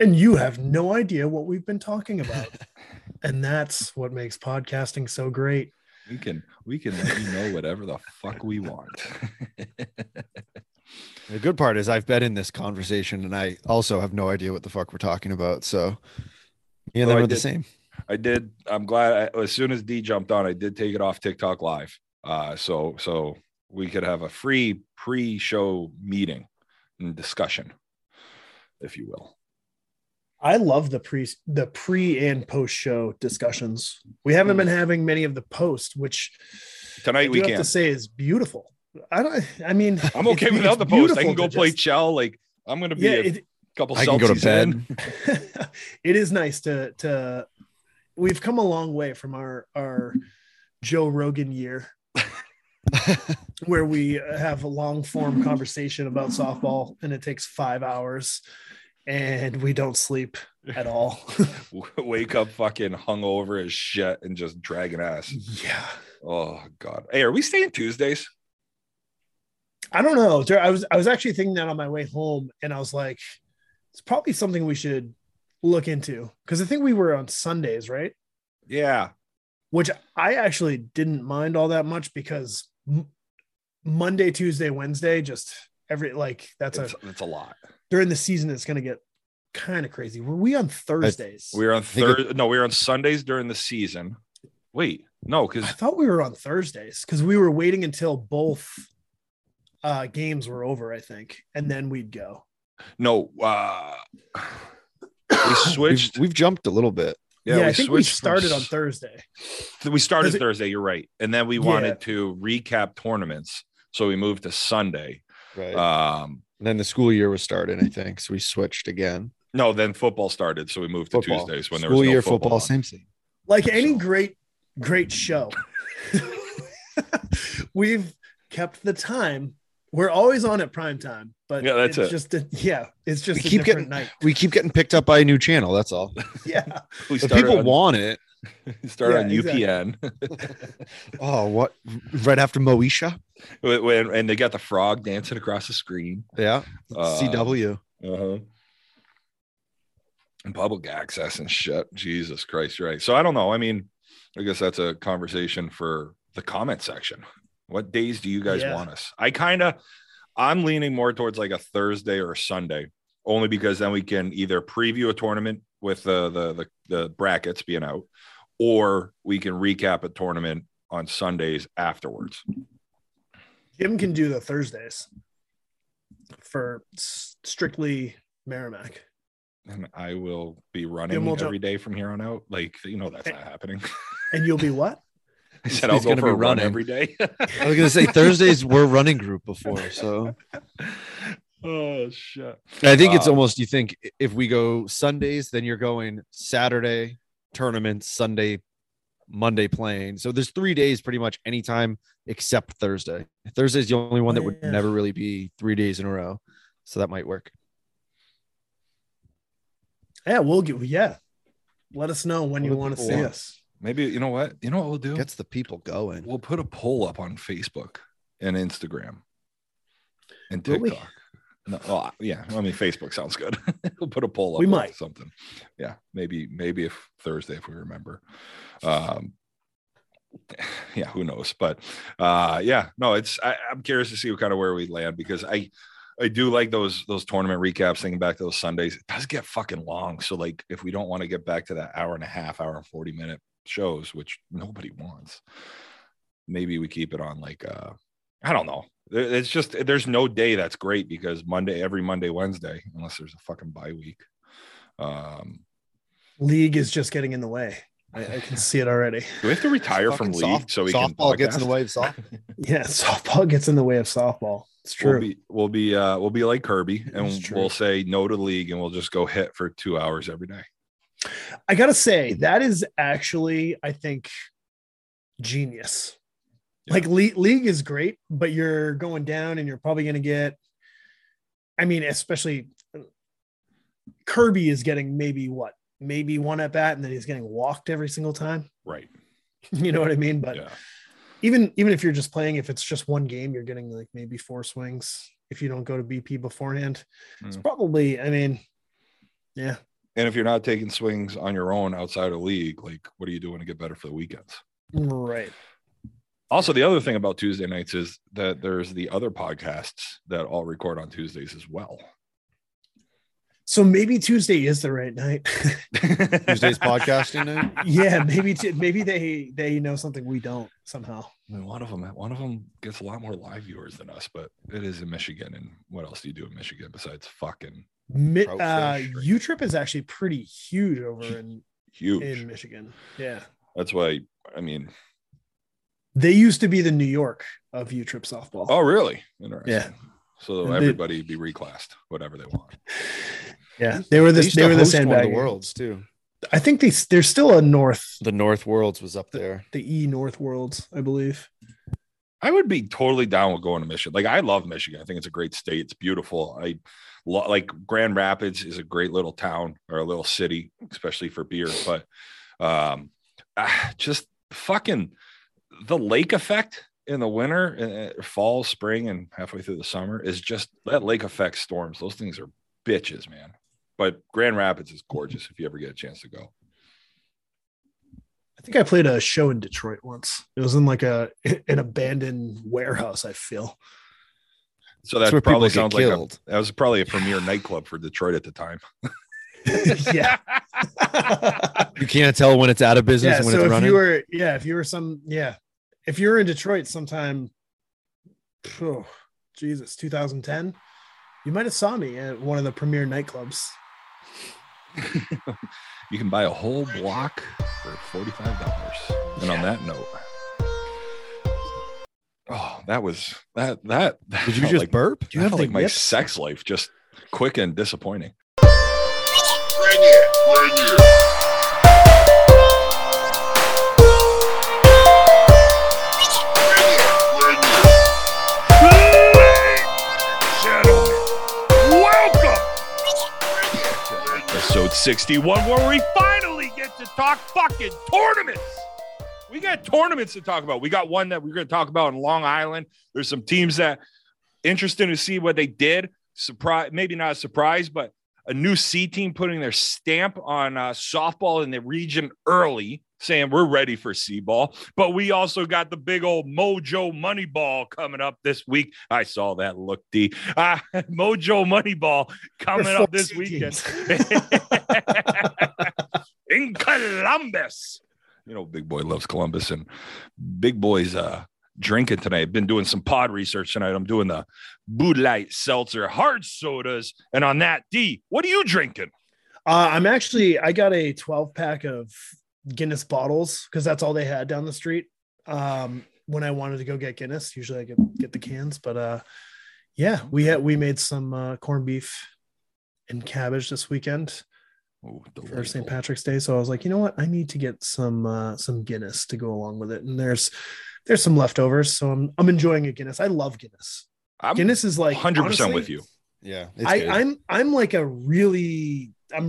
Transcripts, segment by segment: And you have no idea what we've been talking about. And that's what makes podcasting so great. We can let you know whatever the fuck we want. The good part is I've been in this conversation and I also have no idea what the fuck we're talking about. So you and I are the same. I did. I'm glad. As soon as D jumped on, I did take it off TikTok live. So we could have a free pre-show meeting and discussion, if you will. I love the pre and post show discussions. We haven't been having many of the post, which tonight we have to say is beautiful. I mean, I'm okay without the post. I can go play chell. Like I'm going to be a couple of selfies in. It is nice to we've come a long way from our Joe Rogan year where we have a long form conversation about softball and it takes 5 hours. And we don't sleep at all. Wake up fucking hungover as shit and just dragging ass. Yeah. Oh God. Hey, are we staying Tuesdays? I don't know. I was actually thinking that on my way home and I was like, it's probably something we should look into. Cause I think we were on Sundays, right? Yeah. Which I actually didn't mind all that much because Monday, Tuesday, Wednesday, just every, like it's a lot. During the season, it's going to get kind of crazy. Were we on Thursdays? We were on Thursday. No, we were on Sundays during the season. Wait, no, because I thought we were on Thursdays because we were waiting until both games were over, I think, and then we'd go. No, we switched. We've jumped a little bit. Yeah, I think we started on Thursday. We started Thursday. You're right, and then we wanted to recap tournaments, so we moved to Sunday. Right. And then the school year was started, I think. So we switched again. No, then football started. So we moved to Tuesdays when there was no year football. Same thing. Like any great show. We've kept the time. We're always on at prime time, but yeah, that's it's just a different night. We keep getting picked up by a new channel. That's all. Yeah. People want it. Start on UPN. Exactly. Oh, what? Right after Moesha? And they got the frog dancing across the screen. Yeah. CW. Uh-huh. And public access and shit. Jesus Christ, right. So I don't know. I mean, I guess that's a conversation for the comment section. What days do you guys want us? I'm leaning more towards like a Thursday or a Sunday, only because then we can either preview a tournament with the brackets being out, or we can recap a tournament on Sundays afterwards. Jim can do the Thursdays for strictly Merrimack. And I will be running every day from here on out. Like, you know, that's not happening. And you'll be what? I said I'll go for a run every day. I was going to say Thursdays were running group before, so... Oh shit! I think it's almost. You think if we go Sundays, then you're going Saturday tournament, Sunday, Monday playing. So there's 3 days pretty much anytime except Thursday. Thursday is the only one that would never really be 3 days in a row. So that might work. Yeah, we'll get. Yeah, let us know when you want to see us. Maybe you know what? You know what we'll do? Gets the people going. We'll put a poll up on Facebook and Instagram and TikTok. Really? No, oh, yeah, I mean Facebook sounds good. We'll put a poll up. We might something. Yeah, maybe if Thursday, if we remember. Yeah, who knows? But yeah, no, it's. I'm curious to see what kind of where we land because I do like those tournament recaps. Thinking back to those Sundays, it does get fucking long. So like, if we don't want to get back to that hour and a half, hour and 40 minute shows, which nobody wants, maybe we keep it on like I don't know. It's just there's no day that's great because every Monday, Wednesday, unless there's a fucking bye week. League is just getting in the way. I can see it already. Do we have to retire from league so we can? Softball gets in the way of softball. Yeah, softball gets in the way of softball. It's true. We'll be like Kirby and we'll say no to league and we'll just go hit for 2 hours every day. I gotta say that is actually I think genius. Like league is great, but you're going down and you're probably going to get, I mean, especially Kirby is getting maybe one at bat and then he's getting walked every single time. Right. You know what I mean? But even if you're just playing, if it's just one game, you're getting like maybe four swings. If you don't go to BP beforehand, it's probably, I mean, Yeah. And if you're not taking swings on your own outside of league, like, what are you doing to get better for the weekends? Right. Also, the other thing about Tuesday nights is that there's the other podcasts that all record on Tuesdays as well. So maybe Tuesday is the right night. Tuesday's podcasting night. Yeah, maybe they know something we don't somehow. I mean, one of them gets a lot more live viewers than us, but it is in Michigan, and what else do you do in Michigan besides fucking? U-Trip is actually pretty huge over in Michigan. Yeah, that's why. I mean, they used to be the New York of U-Trip softball. Oh, really? Interesting. Yeah. So everybody be reclassed, whatever they want. Yeah, they were the sandbag. The Worlds too. I think there's still a North. The North Worlds was up there. The E-North Worlds, I believe. I would be totally down with going to Michigan. Like, I love Michigan. I think it's a great state. It's beautiful. Like Grand Rapids is a great little town or a little city, especially for beer. But just fucking the lake effect in the winter, fall, spring, and halfway through the summer is just that lake effect storms. Those things are bitches, man. But Grand Rapids is gorgeous if you ever get a chance to go. I think I played a show in Detroit once. It was in like an abandoned warehouse, I feel. So that probably sounds like that was probably a premier nightclub for Detroit at the time. Yeah. You can't tell when it's out of business and when it's running. If you were in Detroit sometime, 2010, you might have saw me at one of the premier nightclubs. You can buy a whole block for $45. And on that note, oh, that was that. That did you just burp? Do you have like my sex life just quick and disappointing? Bring it, bring it, bring it. Episode 61, where we finally get to talk fucking tournaments. We got tournaments to talk about. We got one that we're going to talk about in Long Island. There's some teams that interesting to see what they did. Surprise, maybe not a surprise, but a new C team putting their stamp on softball in the region early, saying we're ready for C ball. But we also got the big old Mojo Moneyball coming up this week. I saw that look, D. Mojo Moneyball coming up this weekend in Columbus. You know, Big Boy loves Columbus, and Big Boy's drinking tonight. I've been doing some pod research tonight. I'm doing the Bud Light Seltzer hard sodas. And on that, D, what are you drinking? I got a 12-pack of Guinness bottles because that's all they had down the street. When I wanted to go get Guinness, usually I get the cans. But we made some corned beef and cabbage this weekend. Oh, for St. Patrick's Day, so I was like, you know what, I need to get some Guinness to go along with it, and there's some leftovers, so I'm enjoying a Guinness. I love Guinness. Guinness is like 100% with you. Yeah, I'm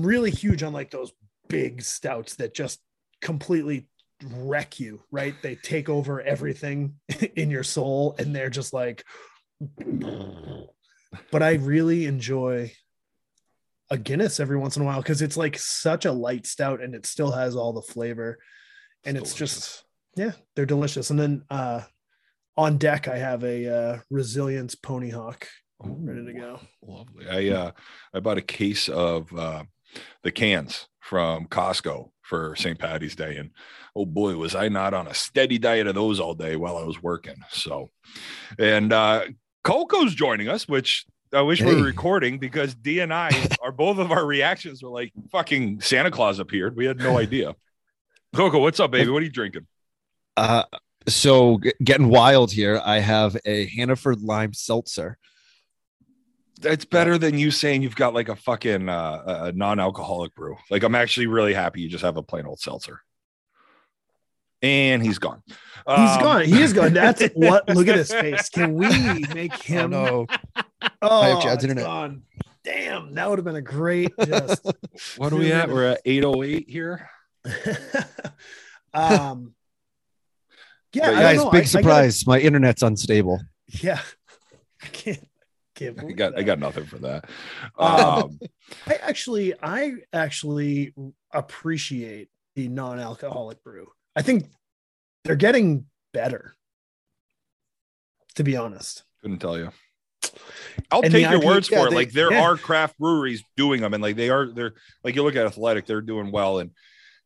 really huge on like those big stouts that just completely wreck you. Right, they take over everything in your soul, and they're just like. But I really enjoy a Guinness every once in a while because it's like such a light stout and it still has all the flavor, and it's delicious. They're delicious. And then on deck I have a Resilience Pony Hawk ready to go. Lovely. I bought a case of the cans from Costco for St. Patty's Day, and oh boy was I not on a steady diet of those all day while I was working. So, and Coco's joining us, which I wish we were recording because D and I are both of our reactions were like fucking Santa Claus appeared. We had no idea. Coco, what's up, baby? What are you drinking? So getting wild here. I have a Hannaford Lime Seltzer. It's better than you saying you've got like a fucking a non-alcoholic brew. Like, I'm actually really happy you just have a plain old seltzer. And he's gone. He is gone. That's what. Look at his face. Can we make him? Oh, no. Oh, it's gone. Damn, that would have been a great. Just what are we at? We're at 808 here. Yeah, guys, big surprise. My internet's unstable. Yeah, I can't. can't believe I got nothing for that. I actually appreciate the non-alcoholic brew. I think they're getting better, to be honest. Couldn't tell you. I'll and take your words for it. Like there are craft breweries doing them, and like they're like, you look at Athletic, they're doing well. And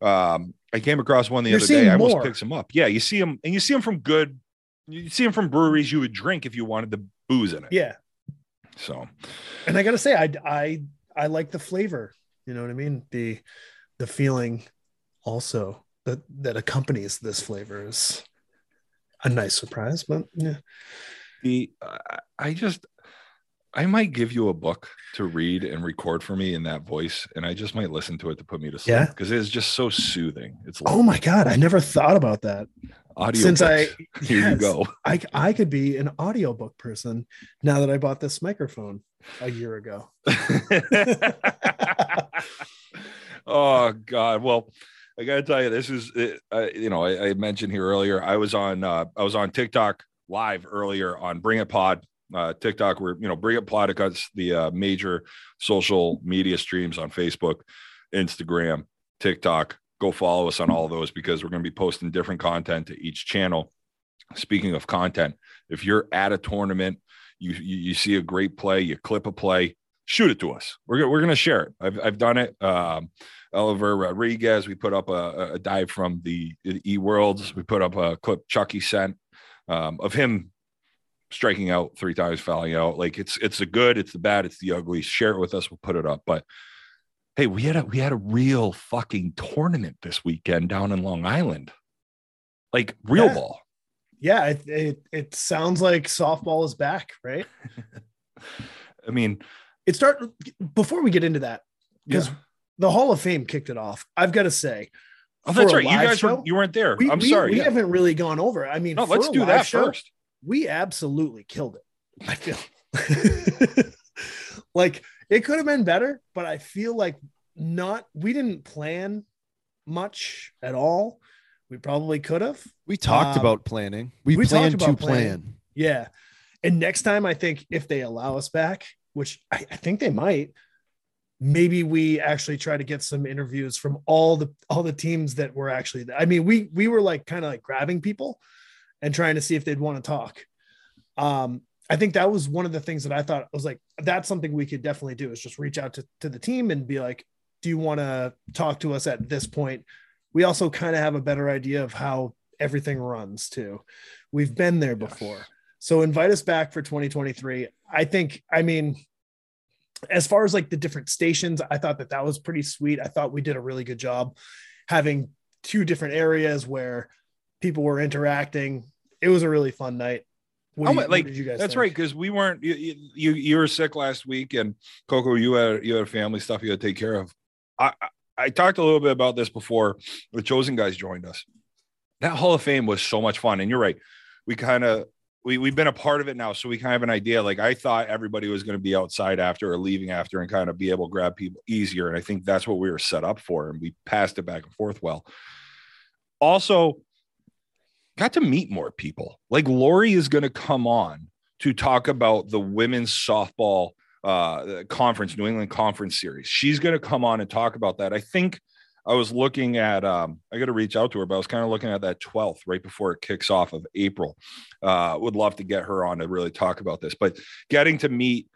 I came across one the other day. I almost picked them up. Yeah, you see them, and you see them from breweries you would drink if you wanted the booze in it. Yeah. So, and I gotta say, I like the flavor. You know what I mean? The feeling also that accompanies this flavor is a nice surprise. But yeah. I might give you a book to read and record for me in that voice, and I just might listen to it to put me to sleep. Yeah, because it's just so soothing. It's like, oh my god, I never thought about that. Audio since books. You go. I could be an audiobook person now that I bought this microphone a year ago. Oh god, well. I gotta tell you, this is, you know, I mentioned here earlier, I was on TikTok live earlier on Bring It Pod, TikTok, where, you know, Bring It Pod, it cuts the major social media streams on Facebook, Instagram, TikTok. Go follow us on all those because we're going to be posting different content to each channel. Speaking of content, if you're at a tournament, you see a great play, you clip a play, shoot it to us. We're going to share it. I've done it. Oliver Rodriguez, we put up a dive from the E-Worlds. We put up a clip Chucky sent of him striking out 3 times, fouling out. Like it's the good, it's the bad, it's the ugly. Share it with us. We'll put it up. But hey, we had a real fucking tournament this weekend down in Long Island. Like real ball. Yeah, it sounds like softball is back, right? I mean, it started before we get into that because. Yeah. The Hall of Fame kicked it off. I've got to say, oh, that's right. You guys weren't there. I'm sorry. We haven't really gone over. I mean, no, let's do that first. We absolutely killed it. I feel like it could have been better, but I feel like we didn't plan much at all. We probably could have. We talked about planning. We planned to plan. Yeah. And next time, I think if they allow us back, which I think they might, maybe we actually try to get some interviews from all the teams that were actually there. I mean, we were like kind of like grabbing people and trying to see if they'd want to talk. I think that was one of the things that I thought was like, that's something we could definitely do is just reach out to the team and be like, do you want to talk to us at this point? We also kind of have a better idea of how everything runs too. We've been there before. Yes. So invite us back for 2023. I think, I mean, as far as like the different stations, I thought that was pretty sweet. I thought we did a really good job having 2 different areas where people were interacting. It was a really fun night. What did you guys think? Right. Cause we weren't, you were sick last week and Coco, you had family stuff you had to take care of. I talked a little bit about this before the Chosen guys joined us. That Hall of Fame was so much fun. And you're right. We've been a part of it now, so we kind of have an idea. Like I thought everybody was going to be outside after or leaving after and kind of be able to grab people easier. And I think that's what we were set up for. And we passed it back and forth. Well, also got to meet more people. Like Lori is going to come on to talk about the women's softball conference, New England Conference Series. She's going to come on and talk about that. I think I was looking at, I got to reach out to her, but I was kind of looking at that 12th right before it kicks off of April. Would love to get her on to really talk about this, but getting to meet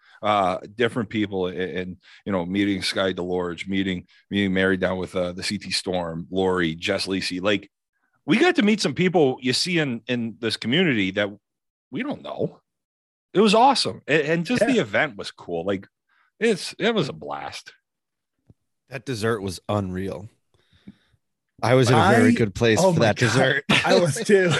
different people and, you know, meeting Sky DeLorge, meeting Mary down with the CT Storm, Lori, Jess Lisi, like we got to meet some people you see in this community that we don't know. It was awesome. And just the event was cool. Like it was a blast. That dessert was unreal. I was in a very good place for that dessert. I was too.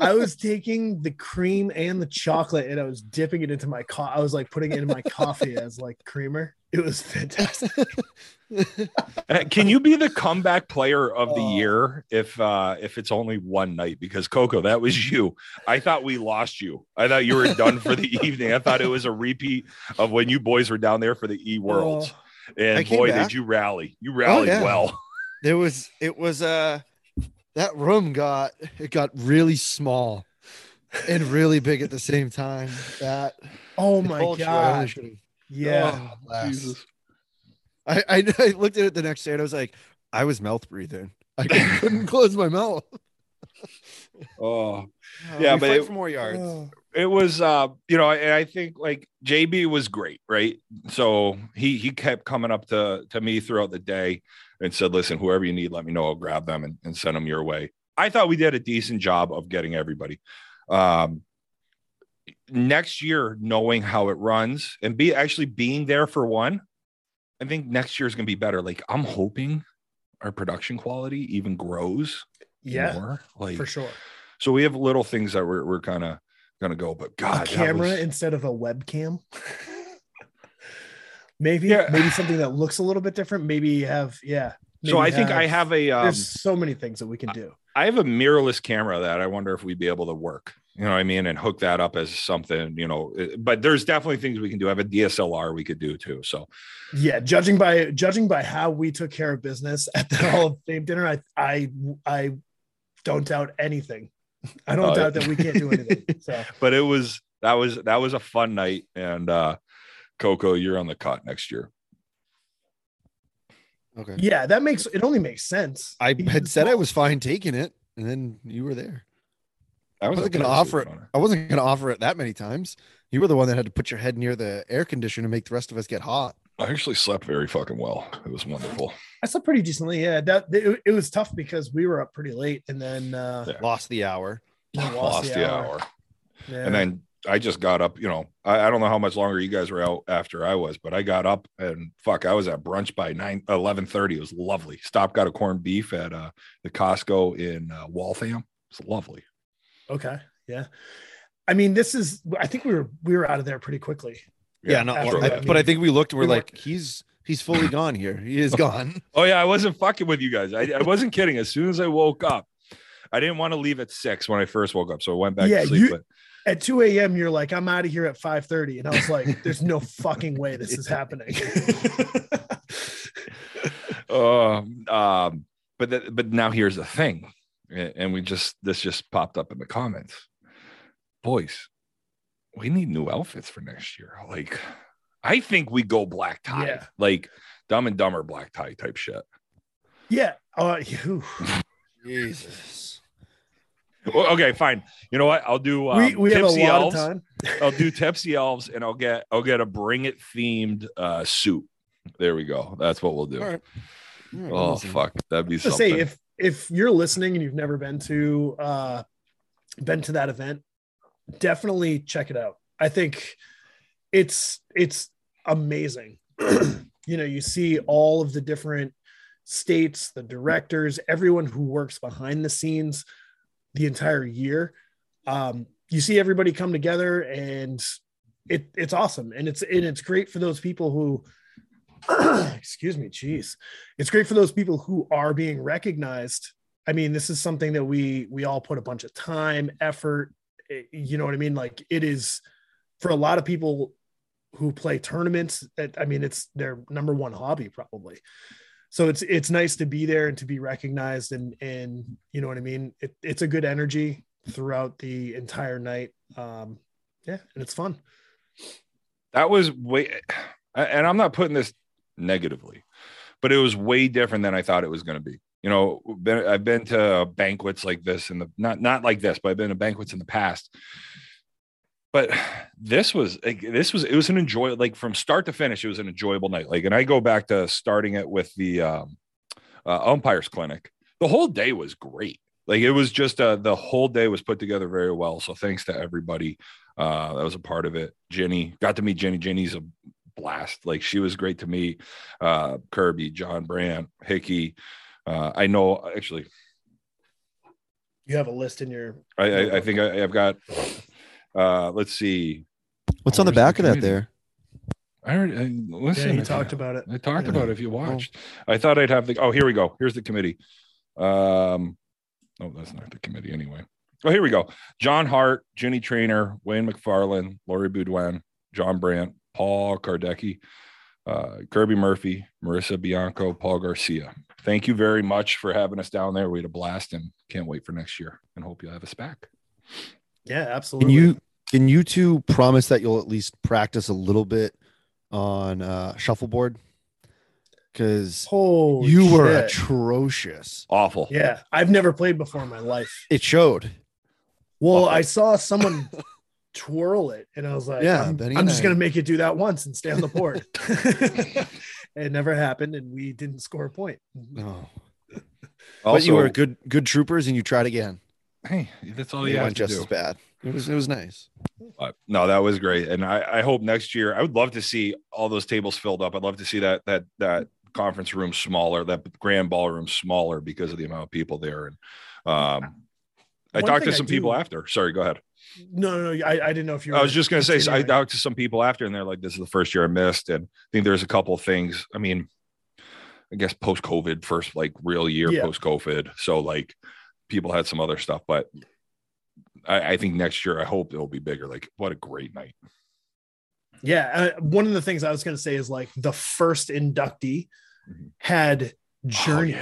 I was taking the cream and the chocolate and I was dipping it into my coffee. I was like putting it in my coffee as like creamer. It was fantastic. Can you be the comeback player of the year if it's only one night? Because Coco, that was you. I thought we lost you. I thought you were done for the evening. I thought it was a repeat of when you boys were down there for the E-Worlds. And boy, did you rally. You rallied well. It was that room got really small. and really big at the same time. That oh my god, really yeah, oh, Jesus. I looked at it the next day and I was like, I was mouth breathing. I couldn't close my mouth. Oh, yeah, but it, for more yards. Oh. It was, you know, and I think like JB was great, right? So he kept coming up to me throughout the day and said, "Listen, whoever you need, let me know. I'll grab them and send them your way." I thought we did a decent job of getting everybody. Next year, knowing how it runs and being there for one, I think next year is going to be better. Like, I'm hoping our production quality even grows. Yeah, more. Like, for sure. So we have little things that we're kind of going to go, but God, a camera instead of a webcam. Maybe something that looks a little bit different. Maybe you have, yeah. Maybe so I think I have a, there's so many things that we can do. I have a mirrorless camera that I wonder if we'd be able to work, you know what I mean? And hook that up as something, you know, but there's definitely things we can do. I have a DSLR we could do too. So yeah, judging by how we took care of business at the Hall of Fame dinner, I don't doubt anything. I don't doubt that we can't do anything. So. But it was, that was a fun night. And Coco, you're on the cut next year. Okay. Yeah, that makes it only makes sense. I had said I was fine taking it, and then you were there. I wasn't going to offer it. I wasn't going to offer it that many times. You were the one that had to put your head near the air conditioner to make the rest of us get hot. I actually slept very fucking well. It was wonderful. I slept pretty decently. Yeah, it was tough because we were up pretty late and then lost the hour. Lost the hour. Yeah. And then I just got up. You know, I don't know how much longer you guys were out after I was, but I got up and fuck, I was at brunch by 11:30. It was lovely. Stop, got a corned beef at the Costco in Waltham. It's lovely. Okay. Yeah. I mean, I think we were out of there pretty quickly. Yeah, but I think we looked. We're like, he's fully gone here. He is gone. Oh yeah, I wasn't fucking with you guys. I wasn't kidding. As soon as I woke up, I didn't want to leave at 6 when I first woke up, so I went back to sleep. But at 2 a.m., you're like, I'm out of here at 5:30, and I was like, there's no fucking way this is happening. But now here's the thing, and this just popped up in the comments, boys. We need new outfits for next year. Like, I think we go black tie, like Dumb and Dumber black tie type shit. Yeah. Jesus. Well, okay, fine. You know what? I'll do we Tipsy have a lot Elves. Of time. I'll do Tipsy Elves, and I'll get a Bring It themed suit. There we go. That's what we'll do. All right. Oh fuck, that'd be something. Say if you're listening and you've never been to that event, definitely check it out. I think it's amazing. You know, you see all of the different states, the directors, everyone who works behind the scenes the entire year. You see everybody come together, and it's awesome. And it's great for those people who excuse me, geez. It's great for those people who are being recognized. I mean, this is something that we all put a bunch of time, effort. You know what I mean? Like, it is for a lot of people who play tournaments. I mean, it's their number one hobby probably. So it's nice to be there and to be recognized and you know what I mean? It's a good energy throughout the entire night. And it's fun. That was and I'm not putting this negatively, but it was way different than I thought it was going to be. You know, I've been to banquets like this and not like this, but I've been to banquets in the past. But it was an enjoyable, like from start to finish, it was an enjoyable night. Like, and I go back to starting it with the umpires clinic. The whole day was great. Like, it was just the whole day was put together very well. So thanks to everybody that was a part of it. Ginny, got to meet Ginny. Ginny's a blast. Like, she was great to meet. Kirby, John Brandt, Hickey. I know, actually. You have a list in your. I think I've got. Let's see. What's on the back of that there? I already listen. Yeah, you talked about it. I talked about it. If you watched, I thought I'd have the. Oh, here we go. Here's the committee. No, that's not the committee anyway. Oh, here we go. John Hart, Ginny Trainer, Wayne McFarlane, Lori Boudouin, John Brandt, Paul Kardecki, Kirby Murphy, Marissa Bianco, Paul Garcia. Thank you very much for having us down there. We had a blast and can't wait for next year and hope you'll have us back. Yeah, absolutely. Can you two promise that you'll at least practice a little bit on shuffleboard? Because you were atrocious. Awful. Yeah. I've never played before in my life. It showed. Well, awful. I saw someone twirl it and I was like, yeah, I'm just going to make you do that once and stay on the board. It never happened and we didn't score a point. No. But also, you were good troopers and you tried again. Hey, that's all you have to do. Just as bad. It was nice. No, that was great. And I hope next year, I would love to see all those tables filled up. I'd love to see that conference room smaller, that grand ballroom smaller because of the amount of people there. And I talked to some people after. Sorry, go ahead. No. I didn't know if you were. I was just going to say, I talked to some people after and they're like, this is the first year I missed. And I think there's a couple of things. I mean, I guess post-COVID, first like real year post-COVID. So like people had some other stuff, but I think next year, I hope it'll be bigger. Like, what a great night. Yeah. One of the things I was going to say is like the first inductee had Journey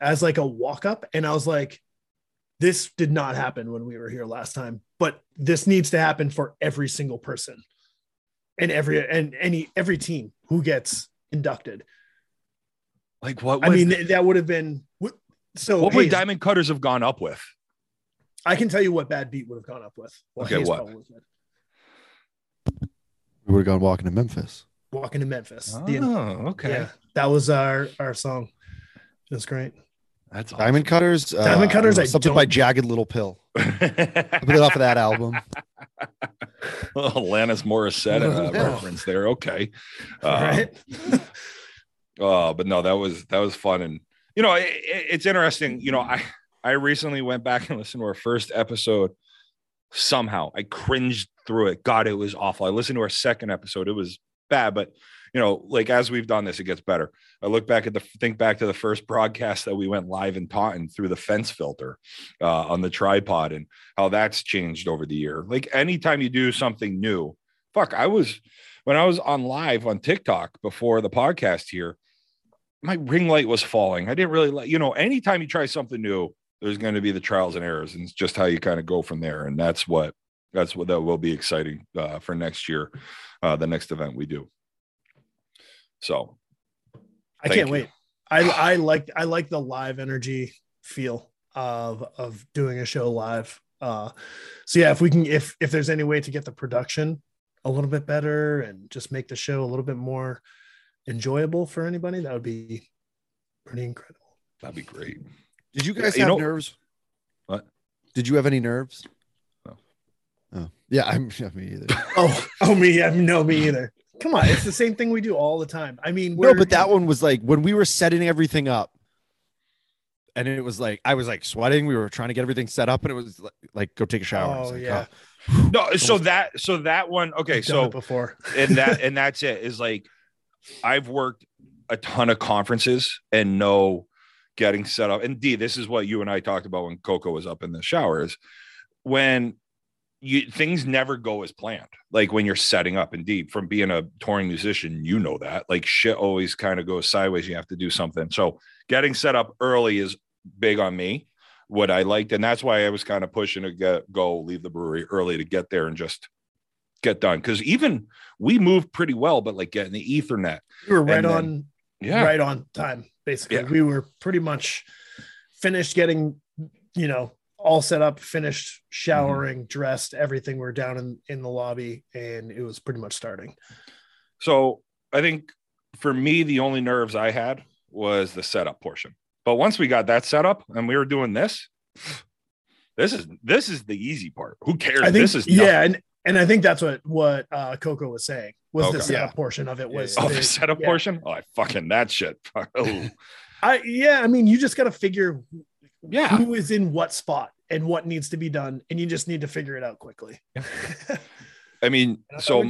as like a walk-up. And I was like, this did not happen when we were here last time, but this needs to happen for every single person and every team who gets inducted. Like what? That would have been. So what would Diamond Cutters have gone up with? I can tell you what Bad Beat would have gone up with. Okay, what? We would have gone Walking to Memphis. Walking to Memphis. Oh, okay. Yeah, that was our song. That's great. That's awesome. Diamond Cutters. Something by Jagged Little Pill. A bit off of that album. Alanis Morissette reference there. Okay. Right. But no, that was fun. And, you know, it's interesting. You know, I recently went back and listened to our first episode. Somehow I cringed through it. God, it was awful. I listened to our second episode. It was bad, but you know, like as we've done this, it gets better. I look back at think back to the first broadcast that we went live in Taunton through the fence filter on the tripod and how that's changed over the year. Like anytime you do something new, when I was on live on TikTok before the podcast here, my ring light was falling. I didn't really anytime you try something new, there's going to be the trials and errors, and it's just how you kind of go from there. And that's what that will be exciting for next year, the next event we do. So I can't wait. I like the live energy feel of doing a show live. So yeah, if we can, if there's any way to get the production a little bit better and just make the show a little bit more enjoyable for anybody, that would be pretty incredible. That'd be great. Did you guys have nerves? What? Did you have any nerves? No. Oh, yeah, I'm not me either. Me either. Come on, it's the same thing we do all the time. I mean, but that one was like when we were setting everything up, and it was like I was like sweating. We were trying to get everything set up, and it was like go take a shower. Oh like, yeah. Oh. No, so that one. Okay, I've done it before, and that's it. Is like I've worked a ton of conferences and no. Getting set up. And D, this is what you and I talked about when Coco was up in the showers, when things never go as planned. Like when you're setting up, and D, from being a touring musician, you know that like shit always kind of goes sideways. You have to do something. So getting set up early is big on me. What I liked. And that's why I was kind of pushing to leave the brewery early to get there and just get done. Cause even we moved pretty well, but like getting the Ethernet. We were right on time. Basically, we were pretty much finished getting, all set up, finished showering, dressed, everything. We're down in the lobby and it was pretty much starting. So I think for me, the only nerves I had was the setup portion. But once we got that set up and we were doing this is the easy part. Who cares? And I think that's what Coco was saying was the setup portion of it was the setup portion. Oh, I fucking that shit. You just got to figure who is in what spot and what needs to be done. And you just need to figure it out quickly. I mean, so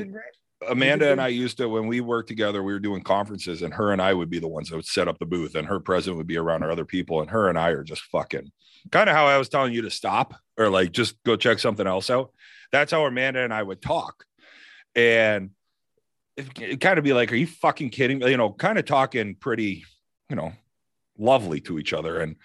Amanda and I used to, when we worked together, we were doing conferences and her and I would be the ones that would set up the booth and her president would be around our other people. And her and I are just fucking kind of how I was telling you to stop or like, just go check something else out. That's how Amanda and I would talk. And it kind of be like, are you fucking kidding? Kind of talking pretty, lovely to each other. And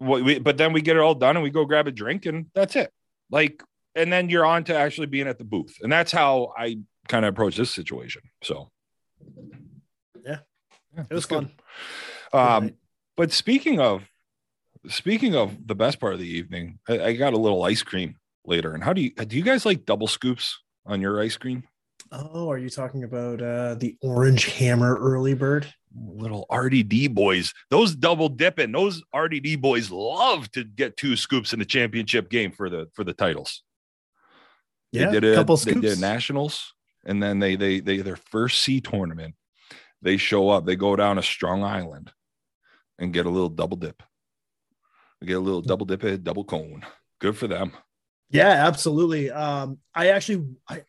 but then we get it all done and we go grab a drink and that's it. Like and then you're on to actually being at the booth. And that's how I kind of approach this situation. So yeah it was fun. But speaking of the best part of the evening, I got a little ice cream later. And how do you guys like double scoops on your ice cream? Oh, are you talking about the Orange Hammer early bird? Little RDD boys, those double dipping. Those RDD boys love to get 2 scoops in the championship game for the titles. Yeah, they did a couple scoops. They did nationals, and then they their first C tournament. They show up. They go down to Strong Island, and get a little double dip. They get a little double dip head, double cone. Good for them. Yeah, absolutely. I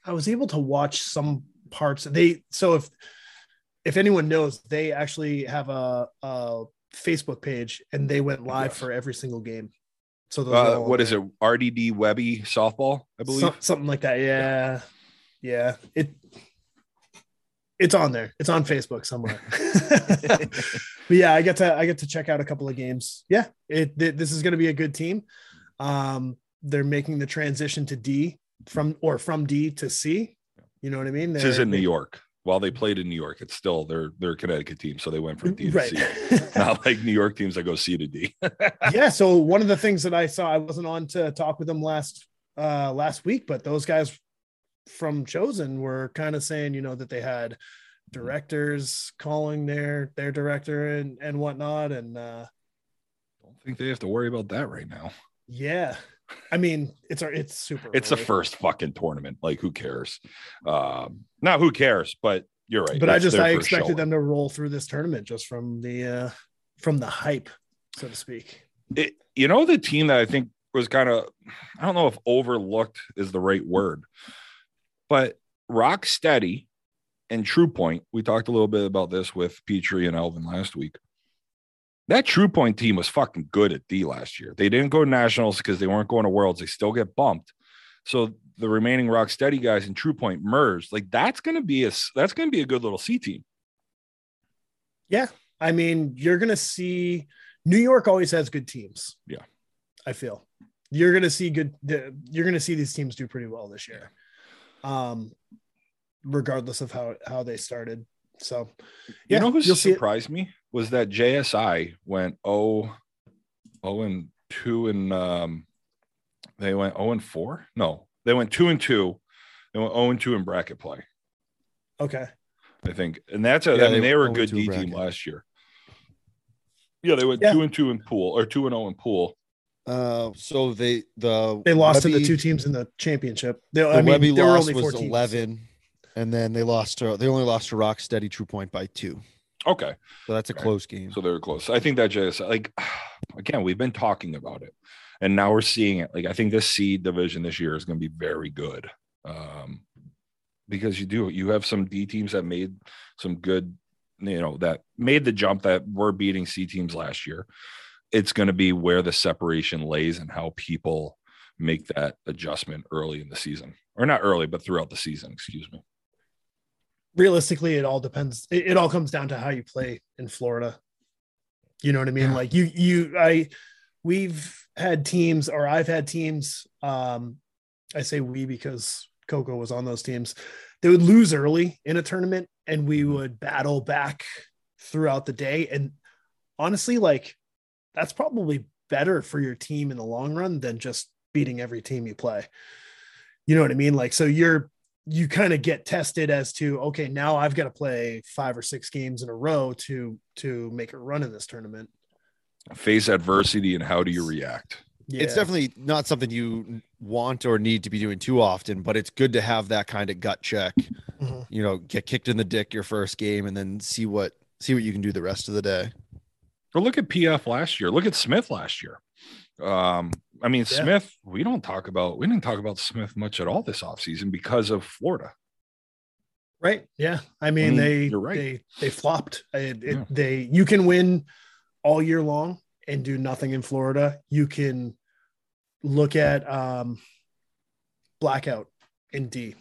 was able to watch some parts. If anyone knows, they actually have a Facebook page, and they went live for every single game. So what is it? RDD Webby softball, I believe, something like that. Yeah. It's on there. It's on Facebook somewhere. But yeah, I get to check out a couple of games. Yeah, this is going to be a good team. They're making the transition to D from D to C. You know what I mean? This is in New York. While they played in New York, it's still their Connecticut team, so they went from D to C. Not like New York teams that go C to D. Yeah, so one of the things that I saw, I wasn't on to talk with them last week, but those guys from Chosen were kind of saying, that they had directors calling their director and whatnot, and don't think they have to worry about that right now. Yeah. I mean, it's super. It's the first fucking tournament. Like, who cares? Not who cares, but you're right. But I expected them to roll through this tournament just from the hype, so to speak. The team that I think was kind of, I don't know if overlooked is the right word, but Rock Steady and True Point. We talked a little bit about this with Petrie and Elvin last week. That True Point team was fucking good at D last year. They didn't go to nationals because they weren't going to Worlds. They still get bumped. So the remaining Rock Steady guys and True Point merged. Like, that's going to be a good little C team. Yeah. I mean, you're going to see New York always has good teams. Yeah. I feel you're going to see these teams do pretty well this year. Regardless of how they started. So, yeah, who surprised me was that JSI went 0-2 and they went 0-4. No, they went 2-2. They went 0-2 in bracket play. Okay, I think, and that's they were a good D bracket team last year. Yeah, they went 2-2 in pool or 2-0 in pool. So they lost to the two teams in the championship. There were only 14 11. And then they only lost to Rock Steady True Point by 2. Okay. So that's a close game. So they're close. I think that JSI, like, again, we've been talking about it and now we're seeing it. Like, I think this C division this year is going to be very good. Because you have some D teams that made some good, that made the jump that were beating C teams last year. It's going to be where the separation lays and how people make that adjustment early in the season, or not early, but throughout the season, excuse me. Realistically, it all depends. It all comes down to how you play in Florida. You know what I mean? Yeah. Like I've had teams. I say we because Coco was on those teams. They would lose early in a tournament and we would battle back throughout the day. And honestly, like, that's probably better for your team in the long run than just beating every team you play. You know what I mean? Like, so you kind of get tested as to, okay, now I've got to play 5 or 6 games in a row to make a run in this tournament. Face adversity and how do you react? Yeah. It's definitely not something you want or need to be doing too often, but it's good to have that kind of gut check. Mm-hmm. Get kicked in the dick your first game and then see what you can do the rest of the day. Well, look at PF last year. Look at Smith last year. Smith, we didn't talk about Smith much at all this offseason because of Florida. Right. Yeah. They flopped. You can win all year long and do nothing in Florida. You can look at Blackout in D.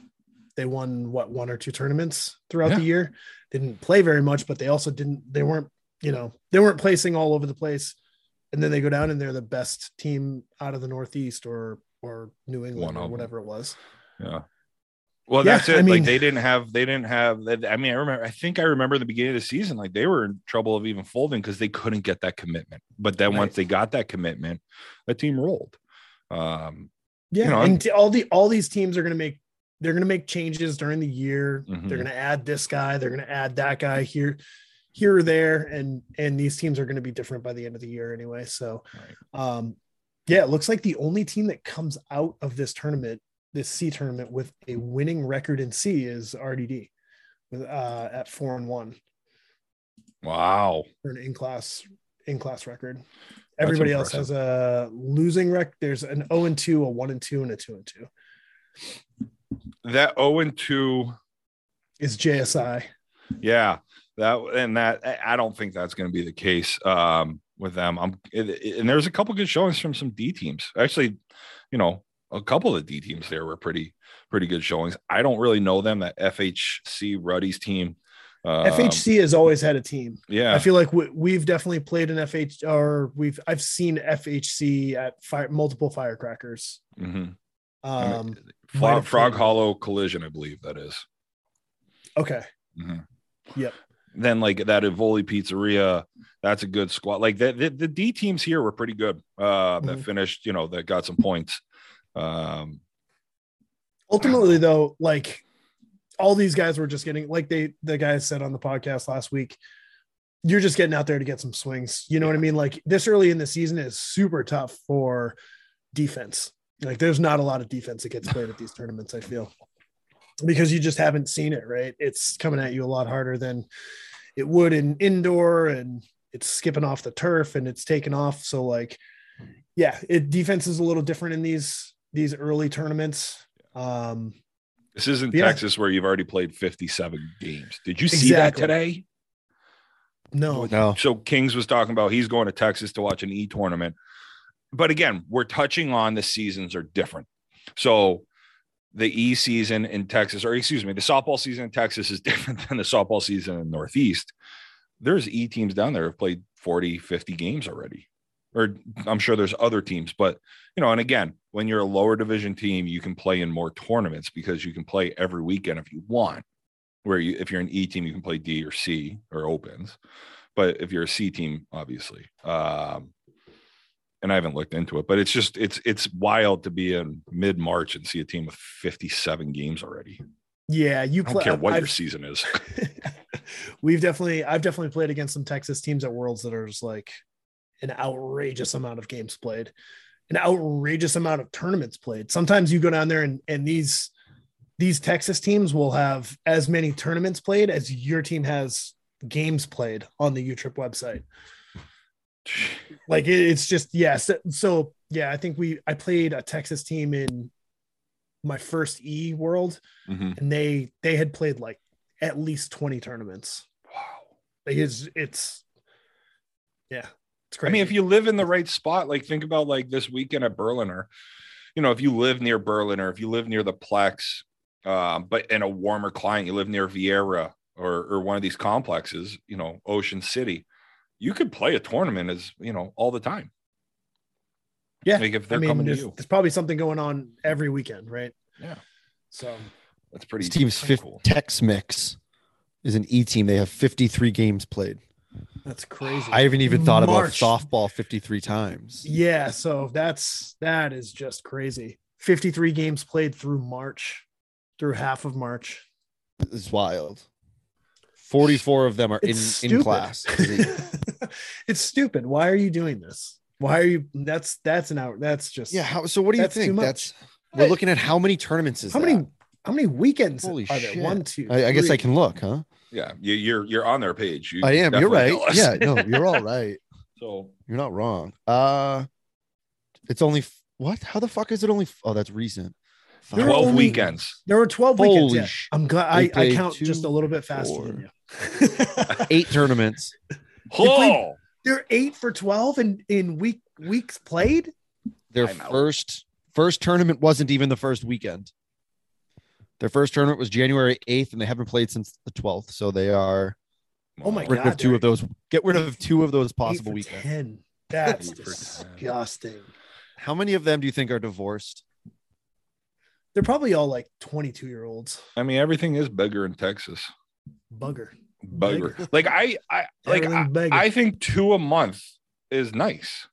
They won 1 or 2 tournaments throughout the year. Didn't play very much, but they also weren't placing all over the place. And then they go down and they're the best team out of the Northeast or or New England or whatever it was. Yeah. Well, yeah, that's it. I mean, like they didn't have. I mean, I remember the beginning of the season, like they were in trouble of even folding because they couldn't get that commitment. But then once they got that commitment, the team rolled. Yeah, you know, and all these teams are going to make. They're going to make changes during the year. Mm-hmm. They're going to add this guy. They're going to add that guy here or there, and these teams are going to be different by the end of the year anyway. So, yeah, it looks like the only team that comes out of this tournament, this C tournament, with a winning record in C is RDD with at 4-1. Wow, for an in class record. Everybody else has a losing record. There's an 0-2, a 1-2, and a 2-2. That 0-2 is JSI. Yeah, that I don't think that's going to be the case with them. And there's a couple good showings from some D teams. Actually, you know, a couple of D teams there were pretty good showings. I don't really know them. That FHC Ruddy's team. FHC has always had a team. Yeah, I feel like we've definitely played an FH, or I've seen FHC at multiple Firecrackers. Mm-hmm. Frog Hollow Collision, I believe that is. Okay. Mm-hmm. Yep. Then like that Evoli Pizzeria, that's a good squad. Like the D teams here were pretty good. That finished, you know, that got some points. Ultimately, though, like all these guys were just getting, like the guys said on the podcast last week, you're just getting out there to get some swings. You know what I mean? Like this early in the season is super tough for defense. Like there's not a lot of defense that gets played at these tournaments, I feel, because you just haven't seen it, right? It's coming at you a lot harder than it would in indoor, and it's skipping off the turf and it's taking off. So like, yeah, defense is a little different in these early tournaments. This isn't Texas where you've already played 57 games. Did you see that today? No. So Kings was talking about he's going to Texas to watch an e-tournament. But again, we're touching on the seasons are different. So the E season in Texas, or excuse me, the softball season in Texas is different than the softball season in the Northeast. There's E teams down there who have played 40, 50 games already. Or I'm sure there's other teams, but, you know, and again, when you're a lower division team, you can play in more tournaments because you can play every weekend if you want. If you're an E team, you can play D or C or opens. But if you're a C team, obviously, and I haven't looked into it, but it's just it's wild to be in mid-March and see a team with 57 games already. Yeah, you I don't care what your season is. I've definitely played against some Texas teams at Worlds that are just like an outrageous amount of games played, an outrageous amount of tournaments played. Sometimes you go down there and these Texas teams will have as many tournaments played as your team has games played on the U-Trip website. Like it's just yes. Yeah, so yeah, I think I played a Texas team in my first E World, and they had played like at least 20 tournaments. Wow, like it's crazy. I mean, if you live in the right spot, like think about like this weekend at Berliner. You know, if you live near Berliner, if you live near the Plex, but in a warmer climate, you live near Vieira or one of these complexes. You know, Ocean City. You could play a tournament as, you know, all the time. Yeah. Like if they're coming to you. There's probably something going on every weekend, right? Yeah. So that's pretty cool. Tex Mix is an E team. They have 53 games played. That's crazy. I haven't even thought about softball 53 times. Yeah. So that is just crazy. 53 games played through March, through half of March. It's wild. 44 of them are in class. It's stupid. Why are you doing this? Why are you? That's an hour. That's just So what do you think? We're looking at how many tournaments is how many weekends? Holy shit! 1, 2. I guess I can look, huh? Yeah, you're on their page. I am. You're right. Yeah, no, you're all right. So you're not wrong. It's only what? How the fuck is it only? Oh, that's recent. 12 weekends. There were 12 weekends. Yeah. I'm glad I count just a little bit faster than you. 8 tournaments. Oh, they're 8 for 12 in weeks played. Their first tournament wasn't even the first weekend. Their first tournament was January 8th, and they haven't played since the 12th. So they are. Oh my god! Get rid of 2 of those possible weekends. 10. That's disgusting. How many of them do you think are divorced? They're probably all like 22-year-olds. I mean, everything is bigger in Texas. Bugger. Like I think 2 a month is nice.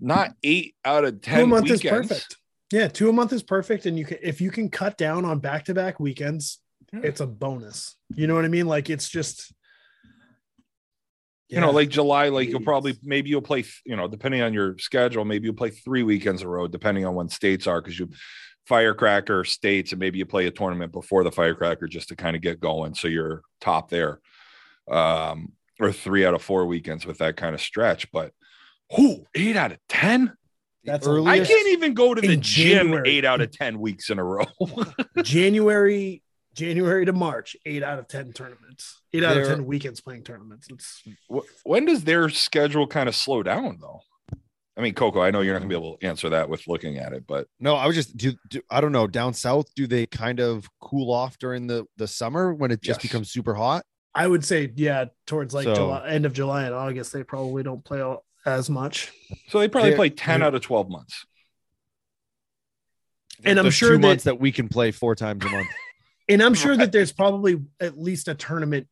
Not 8 out of 10. 2 a month weekends. Is perfect. Yeah, 2 a month is perfect, and you can if you can cut down on back-to-back weekends, it's a bonus. You know what I mean? Like it's just. You know, like July, like you'll probably, maybe you'll play, you know, depending on your schedule, maybe you'll play 3 weekends a row, depending on when states are, because you Firecracker states, and maybe you play a tournament before the Firecracker just to kind of get going. So you're top there, or 3 out of 4 weekends with that kind of stretch. But 8 out of 10? That's early. I can't even go to the gym January. 8 out of 10 weeks in a row. January to March, 8 out of 10 tournaments, 8 out of 10 weekends playing tournaments. It's when does their schedule kind of slow down though? I mean, Coco, I know you're not gonna be able to answer that with looking at it, but no, I was just I don't know. Down south, do they kind of cool off during the summer when it just becomes super hot? I would say, yeah, towards like July, end of July and August, they probably don't play as much. So they probably play 10 out of 12 months. And I'm sure 2 months that we can play 4 times a month. And I'm sure that there's probably at least a tournament.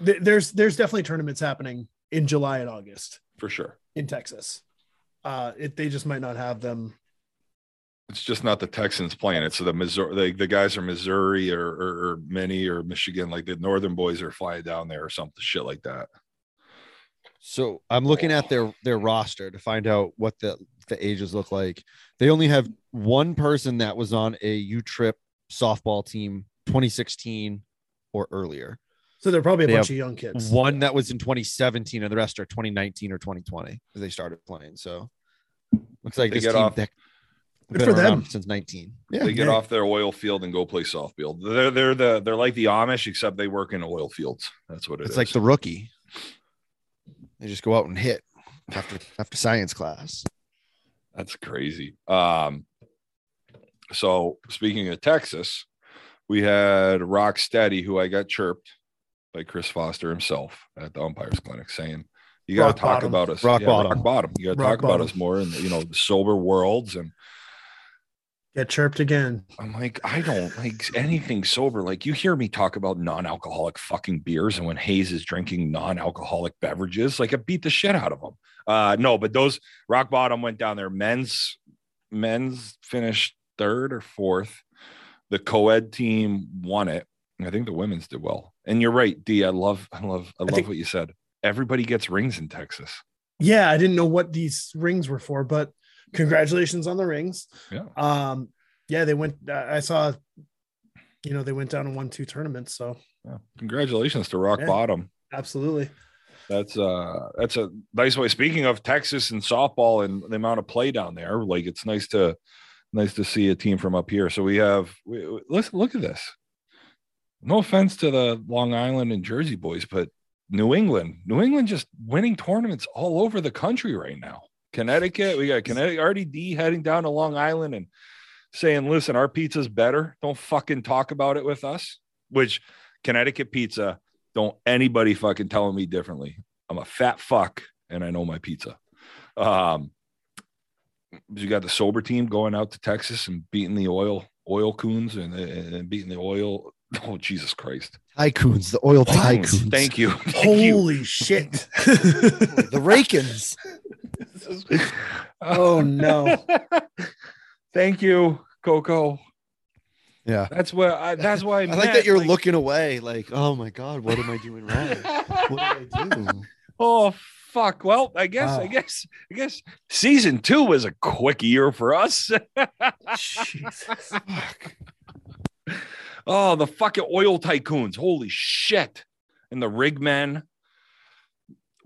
There's definitely tournaments happening in July and August for sure in Texas. They just might not have them. It's just not the Texans playing it. So the Missouri, the guys are Missouri or Mini or Michigan, like the Northern boys are flying down there or something, shit like that. So I'm looking at their roster to find out what the ages look like. They only have one person that was on a U-Trip softball team 2016 or earlier, so they're probably a bunch of young kids. One that was in 2017 and the rest are 2019 or 2020 because they started playing. So looks like they get off good for them since 19. Yeah, they get off their oil field and go play softball. They're like the Amish, except they work in oil fields. That's what it's like. The rookie, they just go out and hit after science class. That's crazy. So speaking of Texas, we had Rock Steady, who I got chirped by Chris Foster himself at the umpires clinic, saying, "You got to talk about us, rock bottom. You got to talk about us more, and you know, the sober worlds." And get chirped again. I'm like, I don't like anything sober. Like you hear me talk about non-alcoholic fucking beers, and when Hayes is drinking non-alcoholic beverages, like I beat the shit out of him. No, but those Rock Bottom went down there. Men's finished 3rd or 4th. The co-ed team won it. I think the women's did well. And you're right, D. I love what you said. Everybody gets rings in Texas. Yeah, I didn't know what these rings were for, but congratulations on the rings. Yeah. They went. I saw. You know, they went down and won 2 tournaments. So. Yeah. Congratulations to Rock Bottom. Absolutely. That's a nice way. Speaking of Texas and softball and the amount of play down there, like it's nice to. Nice to see a team from up here. So let's look at this. No offense to the Long Island and Jersey boys, but New England just winning tournaments all over the country right now. Connecticut, we got Connecticut RDD heading down to Long Island and saying, listen, our pizza's better. Don't fucking talk about it with us, which Connecticut pizza, don't anybody fucking telling me differently. I'm a fat fuck and I know my pizza. You got the sober team going out to Texas and beating the oil coons and beating the oil. Oh, Jesus Christ. Tycoons, the oil tycoons. Thank you. Holy shit. The Rakins. Oh, no. Thank you, Coco. Yeah. That's why I like that you're like, looking away like, oh, my God, what am I doing wrong? What did I do? Oh, fuck. Well, I guess season 2 was a quick year for us. Jesus. Fuck. Oh, the fucking oil tycoons. Holy shit. And the rigmen,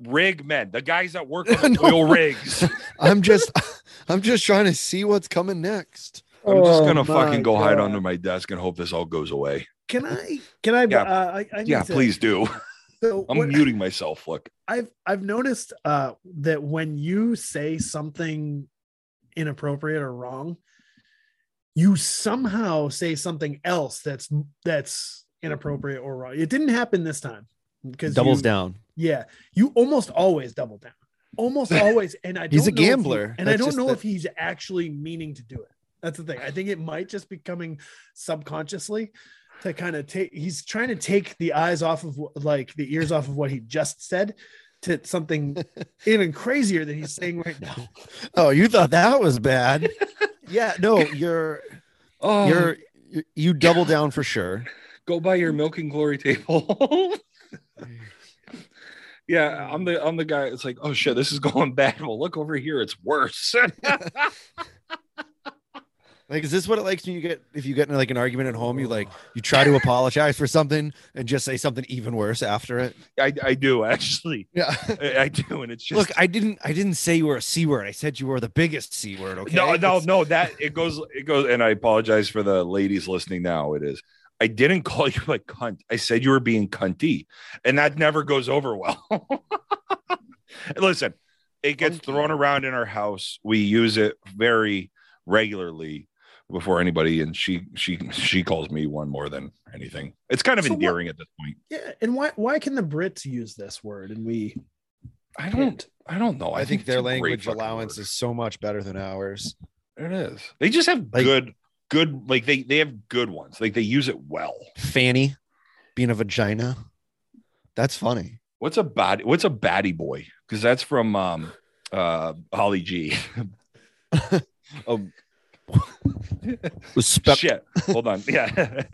the guys that work on oil rigs. I'm just trying to see what's coming next. I'm just going to fucking go hide under my desk and hope this all goes away. Can I? Yeah, please do. So I'm muting myself. Look, I've noticed that when you say something inappropriate or wrong, you somehow say something else that's inappropriate or wrong. It didn't happen this time because doubles down. Yeah, you almost always double down, almost always. And I don't he's a gambler, if he's actually meaning to do it. That's the thing. I think it might just be coming subconsciously to kind of take, he's trying to take the eyes off of, like, the ears off of what he just said to something even crazier that he's saying right now. Oh, you thought that was bad. Yeah, no, you double down for sure. Go buy your Milk and Glory table. Yeah, I'm the guy. It's like, oh shit, this is going bad. Well, look over here, it's worse. Like, is this what it likes when you get, if you get in like an argument at home, you like, you try to apologize for something and just say something even worse after it? I do actually. Yeah, I do, and it's just, look, I didn't say you were a C word. I said you were the biggest C word. Okay. No. That it goes, and I apologize for the ladies listening. Now it is, I didn't call you like cunt. I said you were being cunty, and that never goes over well. Listen, it gets thrown around in our house. We use it very regularly before anybody, and she calls me one more than anything. It's kind of endearing at this point. Yeah, and why can the Brits use this word and we? I don't know. I think their language allowance is so much better than ours. It is. They just have good. Like they have good ones. Like they use it well. Fanny, being a vagina. That's funny. What's a baddie boy? Because that's from Holly G. Respect. Shit. Hold on. Yeah.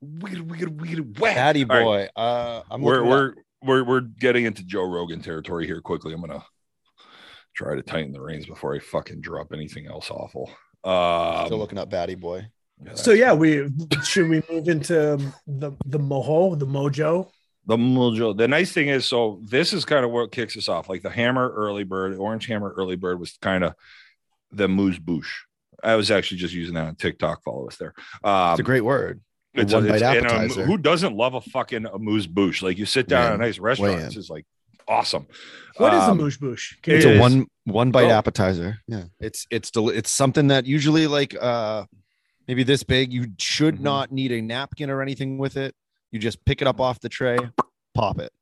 Weird. Daddy boy. Right. We're getting into Joe Rogan territory here quickly. I'm gonna try to tighten the reins before I fucking drop anything else awful. Still looking up Batty Boy. Yeah, so yeah, we should we move into the mojo. The nice thing is, so this is kind of what kicks us off. Like the Hammer Early Bird, Orange Hammer Early Bird was kind of the moose boosh. I was actually just using that on TikTok. Follow us there. It's a great word. Who doesn't love a fucking amuse bouche? Like you sit down at a nice restaurant, it's just like awesome. What is a amuse bouche? It's a one bite appetizer. Yeah, it's something that usually like maybe this big. You should not need a napkin or anything with it. You just pick it up off the tray, pop it.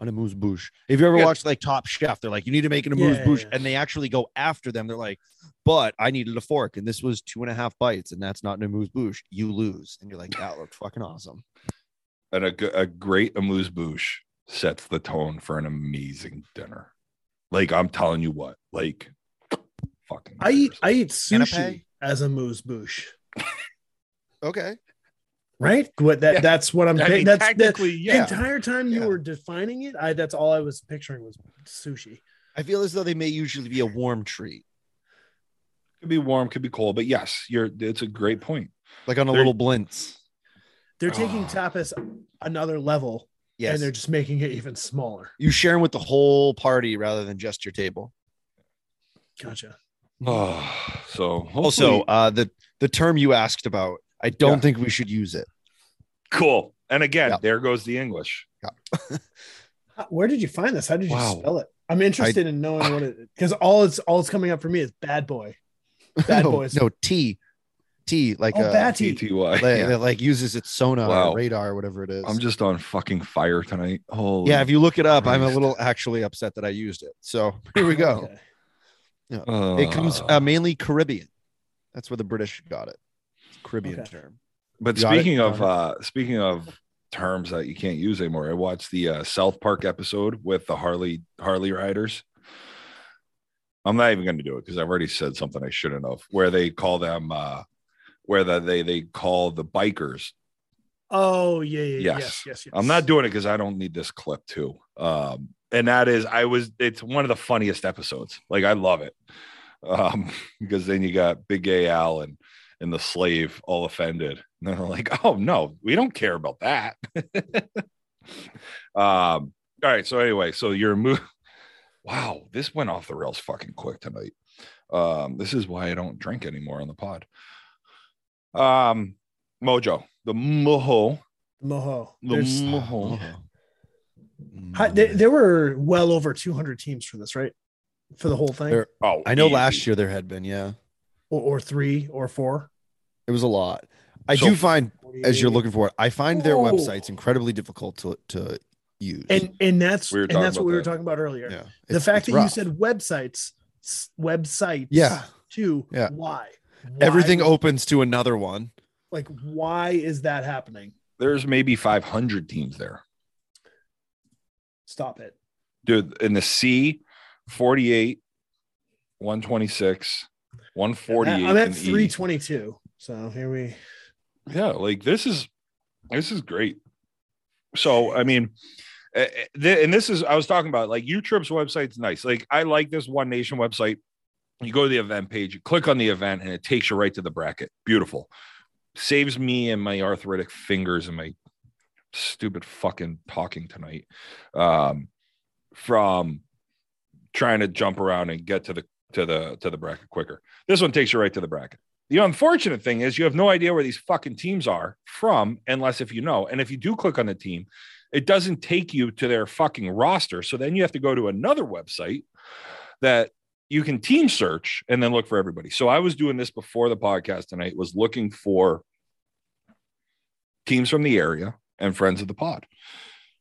An amuse bouche. If you ever watched like Top Chef, they're like, you need to make an amuse bouche, and they actually go after them. They're like, but I needed a fork, and this was 2.5 bites, and that's not an amuse bouche. You lose, and you're like, that looked fucking awesome. And a great amuse bouche sets the tone for an amazing dinner. Like I'm telling you what, like fucking. I eat sushi as amuse bouche. Okay. Right, what that's what I'm. I mean, that's technically the entire time you were defining it. That's all I was picturing was sushi. I feel as though they may usually be a warm treat. Could be warm, could be cold, but yes, it's a great point. Like on a little blintz, they're taking tapas another level. Yes, and they're just making it even smaller. You share them with the whole party rather than just your table. Gotcha. So also the term you asked about. I don't think we should use it. Cool. And again, there goes the English. Yeah. Where did you find this? How did you spell it? I'm interested in knowing what it is, because all it's coming up for me is bad boy. Bad boys. No, T like batty. T-T-Y. Like uses its sonar or radar or whatever it is. I'm just on fucking fire tonight. Holy if you look it up, Christ. I'm a little actually upset that I used it. So here we go. Okay. Yeah. It comes mainly Caribbean. That's where the British got it. Caribbean term. But speaking of terms that you can't use anymore, I watched the South Park episode with the Harley riders. I'm not even going to do it because I've already said something I shouldn't have, where they call them they call the bikers. Oh yeah. Yes. I'm not doing it because I don't need this clip too. And that is it's one of the funniest episodes. Like I love it. Because then you got Big Gay Al and the slave all offended, and they're like, oh no, we don't care about that. All right, so anyway, so your move, wow, this went off the rails fucking quick tonight. This is why I don't drink anymore on the pod. Mojo, the mojo. There were well over 200 teams for this, right? For the whole thing. I know last year there had been or 3 or 4. It was a lot. I do find, as you're looking for it, I find their websites incredibly difficult to use. And that's what we were talking about earlier. Yeah. The fact that rough. You said websites too. Yeah. Why? Everything opens to another one. Like, why is that happening? There's maybe 500 teams there. Stop it. Dude, in the C, 48, 126, 148. I'm at 322. E. So here we... Yeah, like, this is great. So, I mean... And this is, I was talking about, like, U-Trip's website's nice. Like, I like this One Nation website. You go to the event page, you click on the event, and it takes you right to the bracket. Beautiful. Saves me and my arthritic fingers and my stupid fucking talking tonight from trying to jump around and get to the bracket quicker. This one takes you right to the bracket. The unfortunate thing is you have no idea where these fucking teams are from, unless if you know. And if you do click on the team, it doesn't take you to their fucking roster. So then you have to go to another website that you can team search and then look for everybody. So I was doing this before the podcast tonight, was looking for teams from the area and friends of the pod,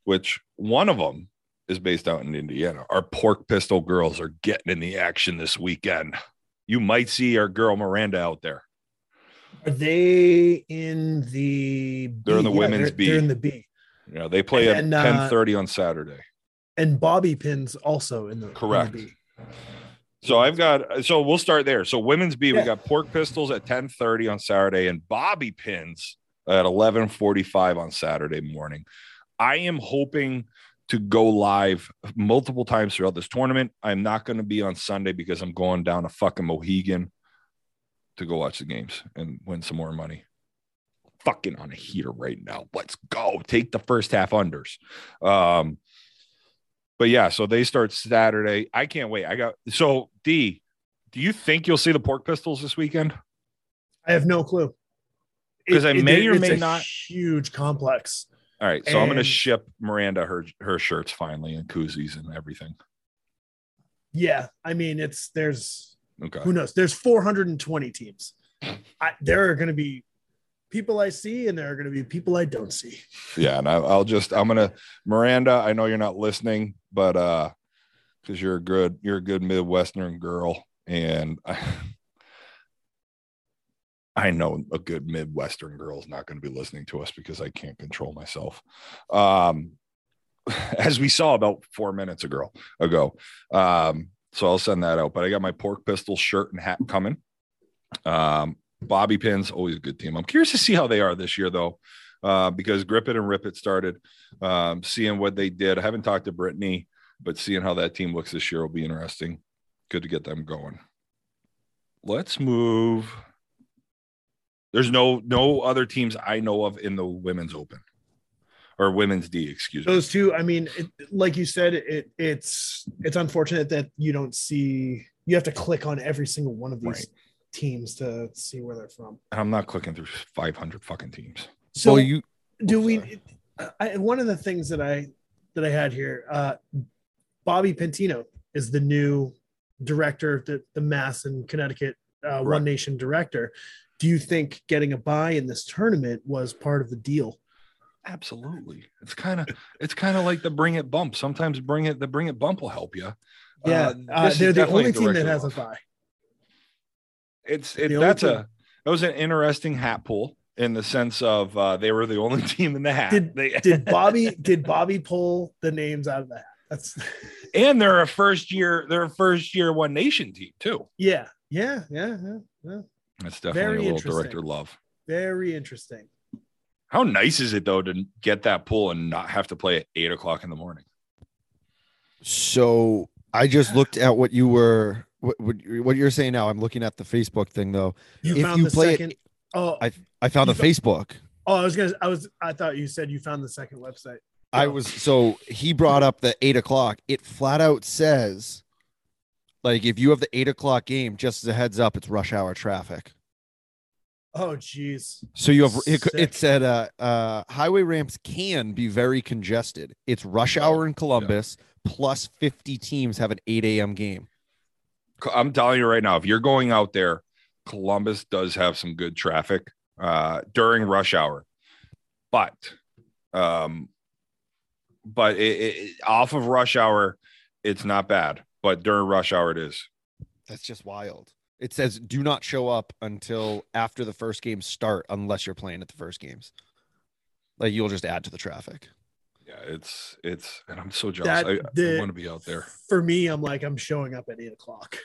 which one of them is based out in Indiana. Our Pork Pistol girls are getting in the action this weekend. You might see our girl Miranda out there. Are they in the B? They're in the women's B. They're in the B. Yeah, they play at 10:30 on Saturday. And Bobby Pins also in the correct. In the so I've got so we'll start there. So women's B, yeah. We got Pork Pistols at 10:30 on Saturday and Bobby Pins at 11:45 on Saturday morning. I am hoping to go live multiple times throughout this tournament. I'm not going to be on Sunday because I'm going down to fucking Mohegan to go watch the games and win some more money. Fucking on a heater right now. Let's go. Take the first half unders. But yeah, so they start Saturday. I can't wait. So D, do you think you'll see the Pork Pistols this weekend? I have no clue. Because I may or may not. Huge complex. All right. So I'm going to ship Miranda her shirts finally and koozies and everything. Yeah. I mean, who knows? There's 420 teams. There are going to be people I see, and there are going to be people I don't see. Yeah, and I'm gonna Miranda, I know you're not listening, but because you're a good Midwestern girl, and I know a good Midwestern girl is not going to be listening to us because I can't control myself. As we saw about 4 minutes ago. So I'll send that out. But I got my Pork Pistol shirt and hat coming. Bobby Pins, always a good team. I'm curious to see how they are this year, though, because Grip It and Rip It started, seeing what they did. I haven't talked to Brittany, but seeing how that team looks this year will be interesting. Good to get them going. Let's move. There's no other teams I know of in the women's open or women's D, excuse me. Those two, I mean, like you said, it's unfortunate that you have to click on every single one of these. Right. Teams to see where they're from. I'm not clicking through 500 fucking teams. So one of the things that I had here, Bobby Pentino is the new director, the Mass and Connecticut One Nation director. Do you think getting a bye in this tournament was part of the deal? Absolutely. It's kind of like the Bring It bump. Sometimes the Bring It bump will help you. Yeah, they're the only team that has a bye. That was an interesting hat pull in the sense of they were the only team in the hat. Did Bobby pull the names out of the hat? And they're a first year One Nation team too. Yeah. That's definitely very a little director love. Very interesting. How nice is it though to get that pull and not have to play at 8:00 in the morning? So I just looked at what you were. What you're saying now, I'm looking at the Facebook thing though. I found the Facebook. Oh, I thought you said you found the second website. So he brought up the 8:00. It flat out says, like, if you have the 8:00 game, just as a heads up, it's rush hour traffic. Oh, geez. So you have it said highway ramps can be very congested. It's rush hour in Columbus. Yeah. Plus 50 teams have an 8 a.m. game. I'm telling you right now, if you're going out there, Columbus does have some good traffic during rush hour, but it off of rush hour, it's not bad. But during rush hour, it is. That's just wild. It says do not show up until after the first games start unless you're playing at the first games. Like, you'll just add to the traffic. Yeah, it's and I'm so jealous. I want to be out there. For me, I'm like, I'm showing up at 8 o'clock.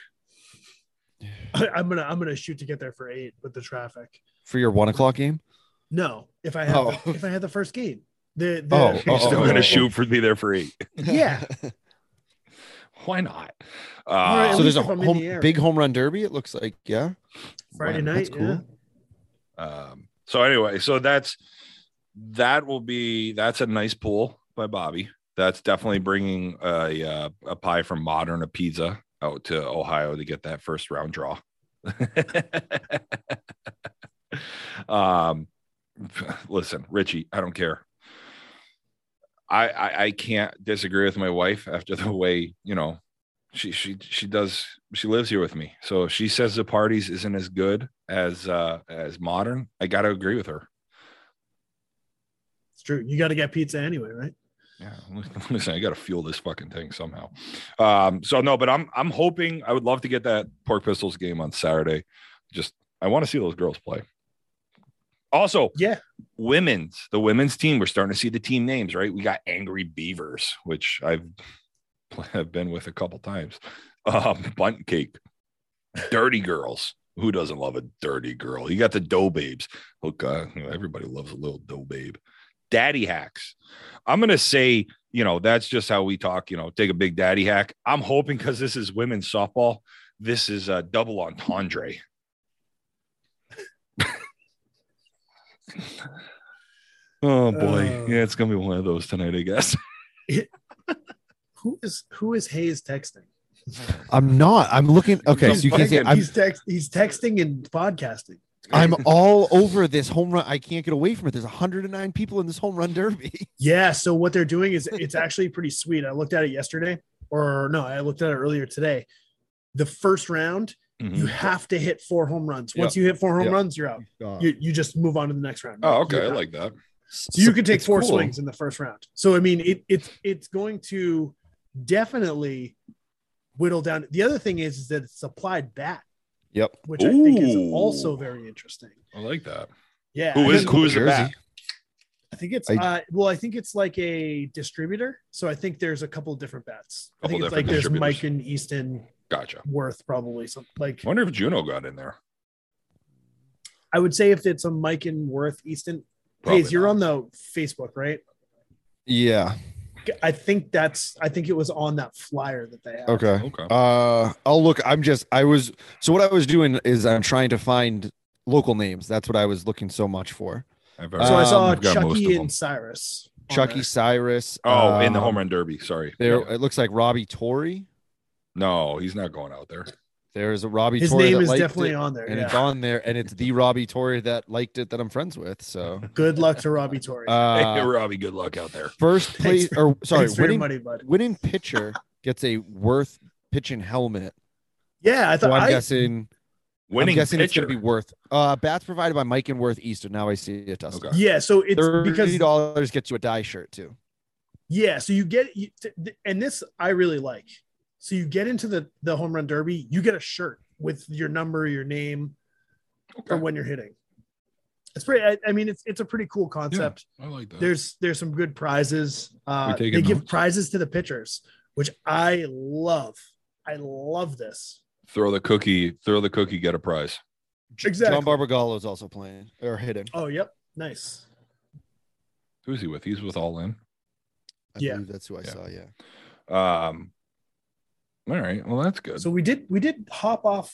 I'm gonna shoot to get there for 8 with the traffic. For your 1 o'clock game? No, if I had the first game. You're still gonna shoot for be there for 8. Yeah. Why not? Right, so there's a big home run derby, it looks like, yeah. Friday night. That's cool. Yeah. So anyway, so that's a nice pool by Bobby. That's definitely bringing a pie from Modern, a pizza out to Ohio to get that first round draw. Listen, Richie, I don't care. I can't disagree with my wife after the way, you know, she lives here with me. So if she says the parties isn't as good as Modern, I got to agree with her. It's true. You got to get pizza anyway, right? Yeah. Listen, I got to fuel this fucking thing somehow. So no, but I'm hoping, I would love to get that Pork Pistols game on Saturday. Just, I want to see those girls play. Also, yeah, the women's team. We're starting to see the team names, right? We got Angry Beavers, which I've been with a couple times. Bunt Cake, Dirty Girls. Who doesn't love a dirty girl? You got the Dough Babes. Look, everybody loves a little Dough Babe. Daddy Hacks. I'm gonna say, you know, that's just how we talk. You know, take a big daddy hack. I'm hoping, because this is women's softball, this is a double entendre. Oh boy, yeah, it's gonna be one of those tonight, I guess. Who is Hayes texting? I'm not. I'm looking. Okay, so you can't say he's texting and podcasting. I'm all over this home run. I can't get away from it. There's 109 people in this home run derby. Yeah. So what they're doing is, it's actually pretty sweet. I looked at it yesterday, I looked at it earlier today. The first round. Mm-hmm. You have to hit 4 home runs. Once you hit 4 home runs, you're out. You just move on to the next round. Oh, okay. I like that. So you can take 4 swings in the first round. So, I mean, it's going to definitely whittle down. The other thing is that it's applied bat. Yep. Which I think is also very interesting. I like that. Yeah. Who is the bat? I think it's I think it's like a distributor. So I think there's a couple of different bats. I think it's like there's Mike and Easton. Gotcha. Worth probably something like. I wonder if Juno got in there. I would say if it's a Mike and Worth Easton. Probably Hayes, you're on the Facebook, right? Yeah. I think it was on that flyer that they had. Okay. I'll look. What I was doing is I'm trying to find local names. That's what I was looking so much for. So I saw Chucky and Cyrus. Chucky Cyrus. Oh, in the home run derby. Sorry. There. Yeah. It looks like Robbie Torrey. No, he's not going out there. There's a Robbie Torrey. His name is definitely on there. And it's on there, and it's the Robbie Torrey that liked it that I'm friends with. So good luck to Robbie Torrey. Hey, Robbie, good luck out there. First place, winning pitcher gets a Worth pitching helmet. Yeah, I thought. So I'm guessing. Winning I'm guessing pitcher. It's going to be Worth. Bats provided by Mike and Worth Easton. Now I see it. Okay. Yeah, so it's $30 gets you a dye shirt too. Yeah, so you get, and this I really like. So you get into the home run derby, you get a shirt with your number, your name, or when you're hitting. It's pretty. It's a pretty cool concept. Yeah, I like that. There's some good prizes. They give prizes to the pitchers, which I love. I love this. Throw the cookie, get a prize. Exactly. John Barbagallo is also playing or hitting. Oh, yep, nice. Who's he with? He's with All In. I believe that's who I saw. Yeah. All right. Well, that's good. So we did hop off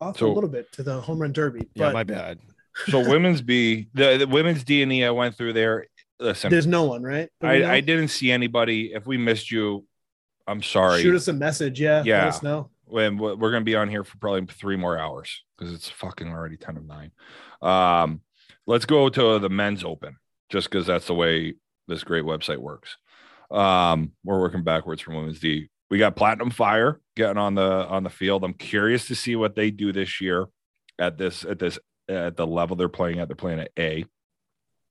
a little bit to the home run derby. But... Yeah, my bad. So women's B, the women's D and E, I went through there. Listen, there's no one, right? I didn't see anybody. If we missed you, I'm sorry. Shoot us a message. Yeah. Let us know. We're going to be on here for probably 3 more hours because it's fucking already 10:09. Let's go to the men's open just because that's the way this great website works. We're working backwards from women's D. We got Platinum Fire getting on the field. I'm curious to see what they do this year at the level they're playing at. They're playing at A.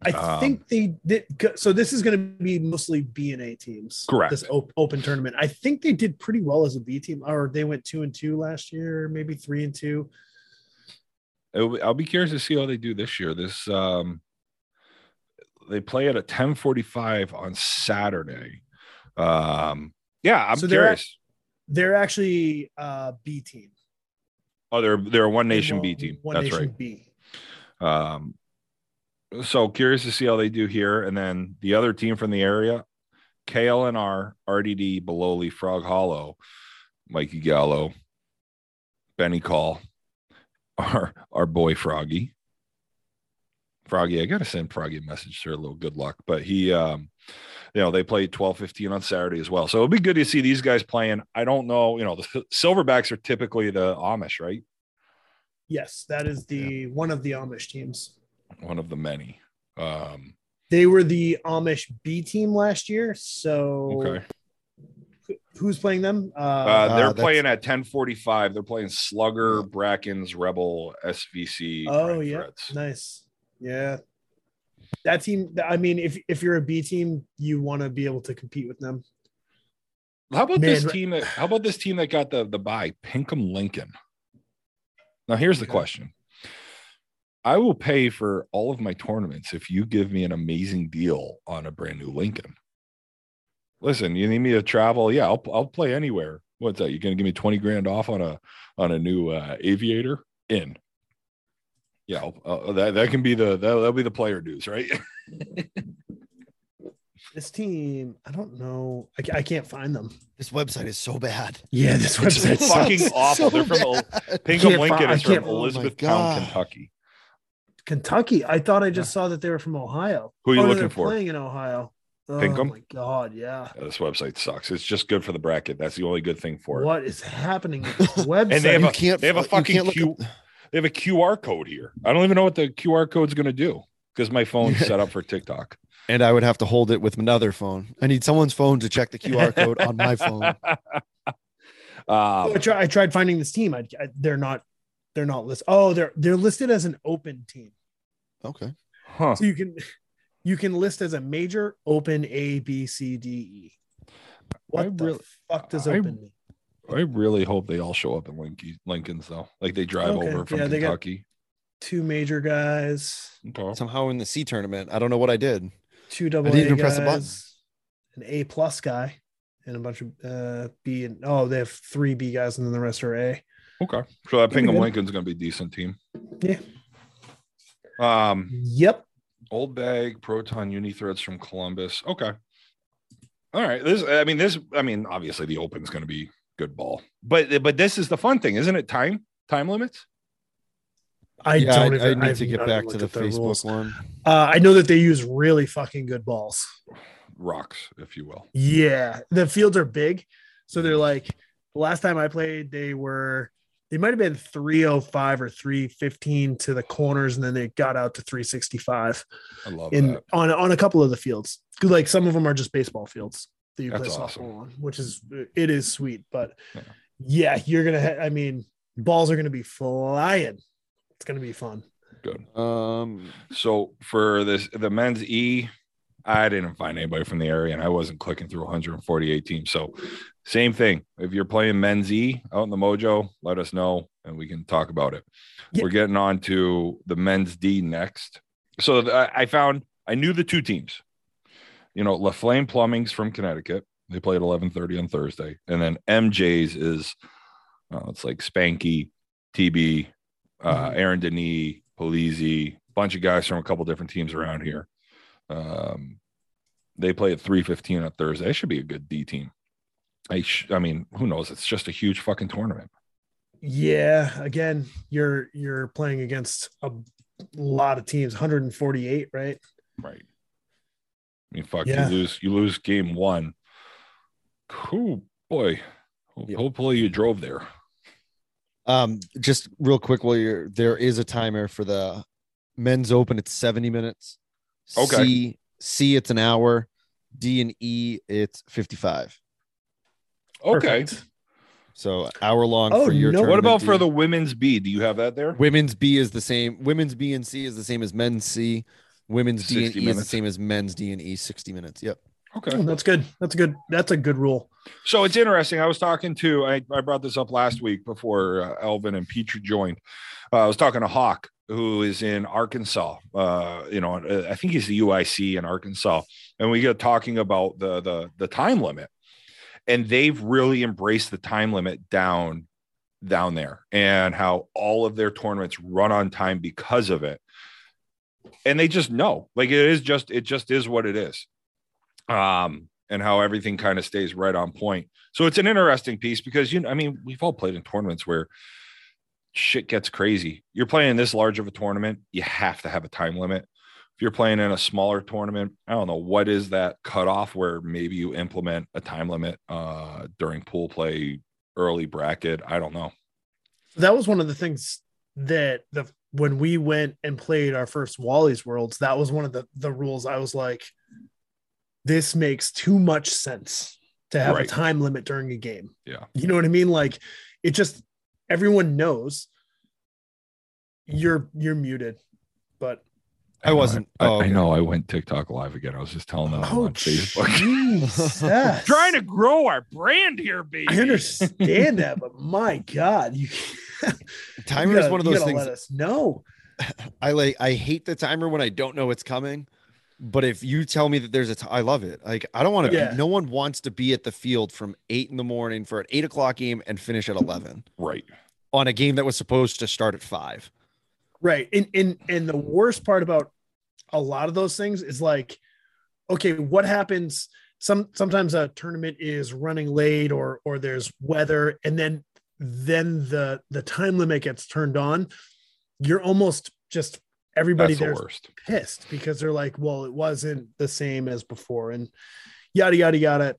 I think they did. So this is going to be mostly B and A teams. Correct. This open tournament. I think they did pretty well as a B team, or they went 2-2 last year, maybe 3-2. I'll be curious to see how they do this year. This they play at a 10:45 on Saturday. Yeah, I'm so curious. They're actually B team. Oh, they're a One Nation B team. One That's Nation right. B. So curious to see how they do here. And then the other team from the area, KLNR, RDD, Beloli, Frog Hollow, Mikey Gallo, Benny Call, our boy Froggy. Froggy, I got to send Froggy a message, sir, a little good luck. But he, you know, they played 12:15 on Saturday as well. So it'll be good to see these guys playing. I don't know, you know, the Silverbacks are typically the Amish, right? Yes, that is the one of the Amish teams. One of the many. They were the Amish B team last year. So okay. Who's playing them? They're playing at 10:45. They're playing Slugger, Brackens, Rebel, SVC. Oh, yeah. Threats. Nice. Yeah. That team, I mean, if you're a B team, you want to be able to compete with them. How about this team that got the bye? Pinkham Lincoln. Now, here's the question. I will pay for all of my tournaments if you give me an amazing deal on a brand new Lincoln. Listen, you need me to travel? Yeah, I'll play anywhere. What's that? You're going to give me $20,000 off on a new Aviator? In. Yeah, that can be that'll be the player dues, right? This team, I don't know. I can't find them. This website is so bad. Yeah, this website's fucking awful. So they're from Pinkham Lincoln is from Elizabethtown, Kentucky. Kentucky. I thought I just saw that they were from Ohio. Who are you looking for? Playing in Ohio. Oh, Pinkham? My God, yeah. This website sucks. It's just good for the bracket. That's the only good thing for it. What is happening with this website? And they have a QR code here. I don't even know what the QR code's going to do because my phone's set up for TikTok. And I would have to hold it with another phone. I need someone's phone to check the QR code on my phone. I tried finding this team. They're not. They're not listed. Oh, they're listed as an open team. Okay. Huh. So you can list as a major, open, A, B, C, D, E. What the fuck does open mean? I really hope they all show up in Lincoln's though. Like they drive over from Kentucky. They got two major guys. Okay. Somehow in the C tournament. I don't know what I did. Two double I didn't A even guys, press a button. An A plus guy, and a bunch of B and they have three B guys and then the rest are A. Okay, so I think Pinkham Lincoln's going to be a decent team. Yeah. Yep. Old Bag, Proton, Unithreads from Columbus. Okay. All right. This, obviously the Open's going to be good ball, but this is the fun thing, isn't it? Time limits. I need to get back to the Facebook one. I know that they use really fucking good balls. Rocks, if you will. Yeah, the fields are big, so they're like. The last time I played, they might have been 305 or 315 to the corners, and then they got out to 365. I love that. On a couple of the fields. Like some of them are just baseball fields that you play softball on, which is sweet. But yeah you're gonna. I mean, balls are gonna be flying. It's gonna be fun. Good. So for the men's E. I didn't find anybody from the area, and I wasn't clicking through 148 teams. So same thing. If you're playing men's E out in the Mojo, let us know, and we can talk about it. Yeah. We're getting on to the men's D next. So I knew the two teams. You know, La Flame Plumbing's from Connecticut. They play at 11:30 on Thursday. And then MJ's is, it's like Spanky, TB, Aaron Denis, Polizzi, bunch of guys from a couple different teams around here. They play at 3:15 on Thursday. That should be a good D team. I mean, who knows? It's just a huge fucking tournament. Yeah. Again, you're playing against a lot of teams, 148, right? Right. I mean, fuck, you lose game one. Cool boy. Hopefully you drove there. Just real quick, there is a timer for the men's open. It's 70 minutes. Okay. C it's an hour. D and E it's 55. Okay. Perfect. So hour long for your tournament. What about for the women's B? Do you have that there? Women's B is the same. Women's B and C is the same as men's C. Women's D&E is the same as men's D&E, 60 minutes. Yep. Okay. Oh, that's good. That's good. That's a good rule. So it's interesting. I was talking to, I brought this up last week before Elvin and Petrie joined. I was talking to Hawk, who is in Arkansas. You know, I think he's the UIC in Arkansas. And we got talking about the time limit. And they've really embraced the time limit down there and how all of their tournaments run on time because of it. And they just know, like, it just is what it is. And how everything kind of stays right on point. So it's an interesting piece because, you know, I mean, we've all played in tournaments where shit gets crazy. You're playing this large of a tournament, you have to have a time limit. If you're playing in a smaller tournament, I don't know, what is that cutoff where maybe you implement a time limit during pool play, early bracket? I don't know. That was one of the things that when we went and played our first Wally's Worlds, that was one of the rules. I was like, this makes too much sense to have a time limit during a game. Yeah. You know what I mean? Like, it just, everyone knows you're muted, but I wasn't. I know I went TikTok live again. I was just telling them on Facebook. Trying to grow our brand here, baby. I understand that, but my God, timer is one of those things. Let us know. I hate the timer when I don't know what's coming. But if you tell me that there's I love it. Like, I don't want to. Yeah. No one wants to be at the field from 8 in the morning for an 8 o'clock game and finish at 11. Right. On a game that was supposed to start at 5. Right. And the worst part about a lot of those things is, like, okay, what happens? Sometimes a tournament is running late or there's weather, and then the time limit gets turned on. You're almost just. Everybody there's pissed because they're like, well, it wasn't the same as before, and yada yada yada.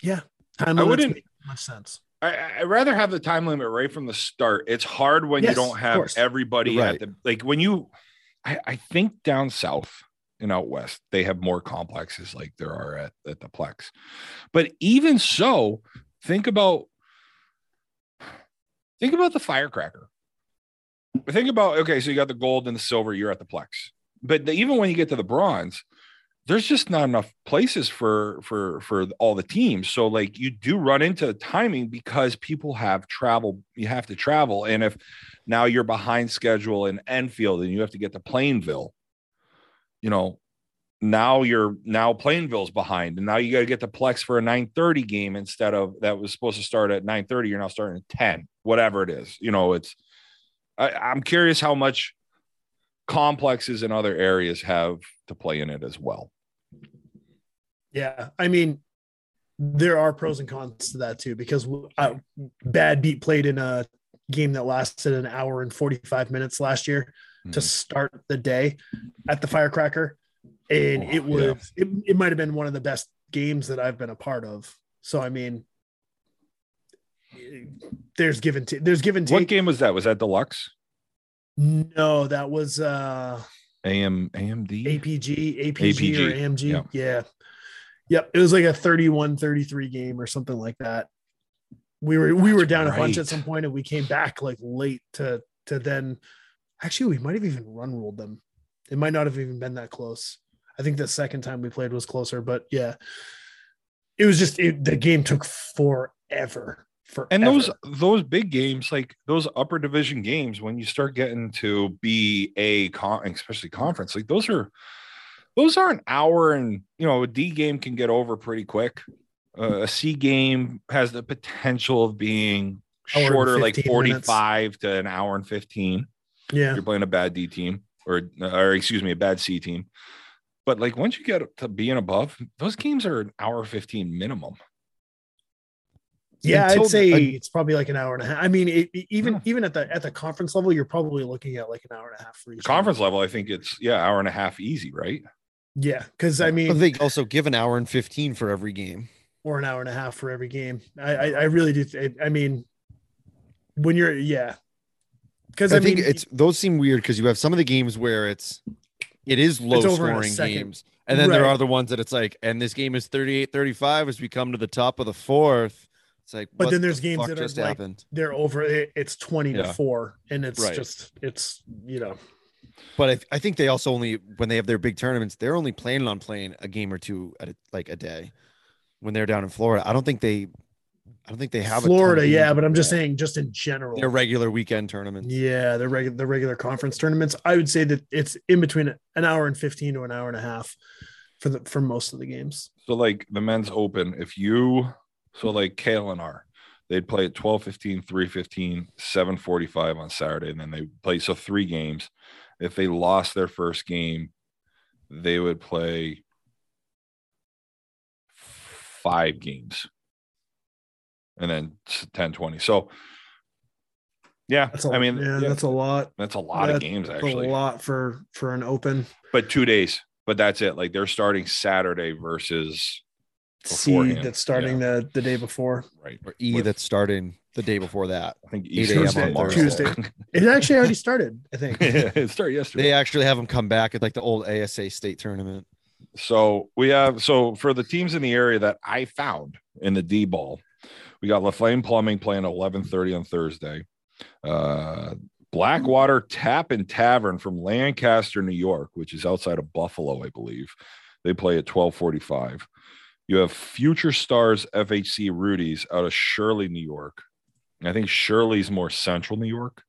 Yeah, time limits make much sense. I'd rather have the time limit right from the start. It's hard when you don't have everybody at the, like, when you. I think down south and out west they have more complexes like there are at the Plex, but even so, think about the Firecracker. Think about, okay, so you got the gold and the silver, you're at the Plex. But even when you get to the bronze, there's just not enough places for all the teams. So, like, you do run into timing because people have travel. You have to travel. And if now you're behind schedule in Enfield and you have to get to Plainville, you know, now Plainville's behind. And now you got to get to Plex for a 9:30 game instead of that was supposed to start at 9:30. You're now starting at 10, whatever it is. You know, it's. I'm curious how much complexes in other areas have to play in it as well. Yeah. I mean, there are pros and cons to that too, because Bad Beat played in a game that lasted an hour and 45 minutes last year to start the day at the Firecracker. And it was, it might've been one of the best games that I've been a part of. So, I mean, there's give and take. What game was that? Was that Deluxe? No, that was APG or AMG. Yeah. Yep. It was like a 31-33 game or something like that. We were down a bunch at some point, and we came back like late to then. Actually, we might have even run ruled them. It might not have even been that close. I think the second time we played was closer, but yeah, it was just the game took forever. And those big games, like those upper division games, when you start getting to be especially conference, like those are an hour, and, you know, a D game can get over pretty quick. A C game has the potential of being shorter, like 45 minutes to an hour and 15. Yeah, if you're playing a bad D team or a bad C team. But, like, once you get to B and above, those games are an hour 15 minimum. Yeah, I'd say it's probably like an hour and a half. I mean, even at the conference level, you're probably looking at like an hour and a half for each conference level. I think it's hour and a half easy, right? Yeah, because I mean, but they also give an hour and 15 for every game, or an hour and a half for every game. I really do. I mean, when you're because I think it's those seem weird because you have some of the games where it is low scoring games, and then there are the ones that it's like, and this game is 38-35 as we come to the top of the fourth. It's like, but then there's games that are like, they're over. It's 20 to 4, and it's just, it's, you know, But I think they also only, when they have their big tournaments, they're only planning on playing a game or two at a day when they're down in Florida. I don't think they have Florida. Yeah. But I'm just saying, just in general, their regular weekend tournaments. Yeah. The regular conference tournaments. I would say that it's in between an hour and 15 to an hour and a half for most of the games. So like the men's open, like Kale and R, they'd play at 12:15, 3:15, 7:45 on Saturday. And then they play. So 3 games. If they lost their first game, they would play 5 games. And then 10:20. So, yeah, that's a lot. That's a lot of games, actually. A lot for an open. But 2 days. But that's it. Like, they're starting Saturday versus C that's starting the day before. Right. Or E that's starting the day before that. I think E Tuesday. It actually already started, I think. Yeah, it started yesterday. They actually have them come back at, like, the old ASA state tournament. So, for the teams in the area that I found in the D-ball, we got LaFlame Plumbing playing 11:30 on Thursday. Blackwater Tap and Tavern from Lancaster, New York, which is outside of Buffalo, I believe. They play at 12:45. You have Future Stars FHC Rudy's out of Shirley, New York. I think Shirley's more central New York.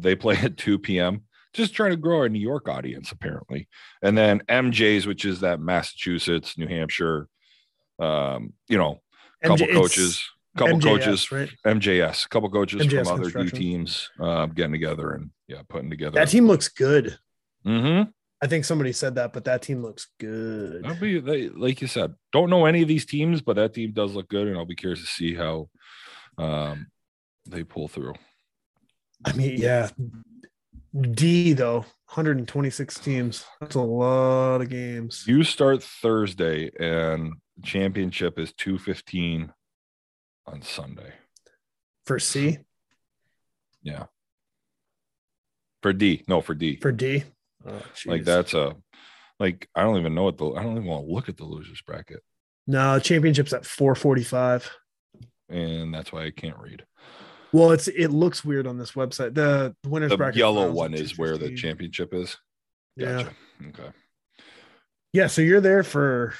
They play at 2 p.m. Just trying to grow our New York audience, apparently. And then MJ's, which is that Massachusetts, New Hampshire, couple coaches from other U teams getting together and putting together. That team looks good. Mm-hmm. I think somebody said that, but that team looks good. Like you said, don't know any of these teams, but that team does look good, and I'll be curious to see how they pull through. I mean, yeah, D though, 126 teams. That's a lot of games. You start Thursday and championship is 2:15 on Sunday for C. Yeah, for D. Oh, like that's I don't even know what I don't even want to look at the losers bracket. No, championship's at 4:45, and that's why I can't read. Well, it looks weird on this website. The winners bracket, the yellow one is where the championship is. Gotcha. Yeah. Okay. Yeah, so you're there for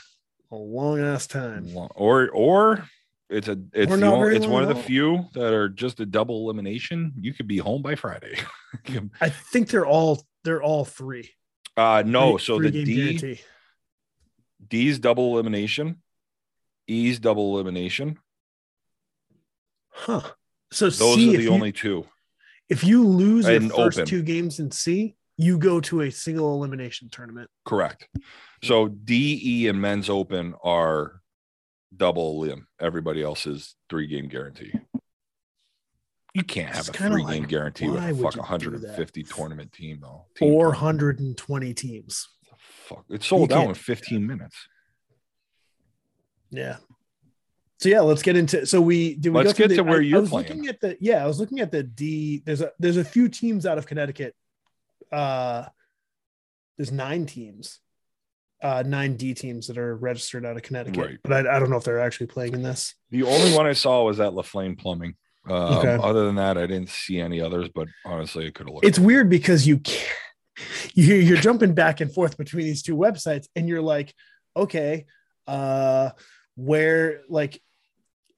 a long ass time, or it's one of the few that are just a double elimination. You could be home by Friday. I think they're all three. No, so the D's double elimination, E's double elimination. Huh. So those are the only two. If you lose your first 2 games in C, you go to a single elimination tournament. Correct. So D, E, and men's open are double limb. Everybody else is 3-game guarantee. You can't have a 3-game guarantee with a 150 tournament team, though. 420 teams. Fuck. It sold out in 15 minutes. Yeah. So yeah, let's get into. So let's get to where you're playing. I was looking at the D. There's a few teams out of Connecticut. There's 9 teams. 9 D teams that are registered out of Connecticut, right. But I don't know if they're actually playing in this. The only one I saw was at LaFlame Plumbing. Okay. Other than that, I didn't see any others. But honestly, I could have looked. It's weird because you're jumping back and forth between these 2 websites, and you're like, okay, where like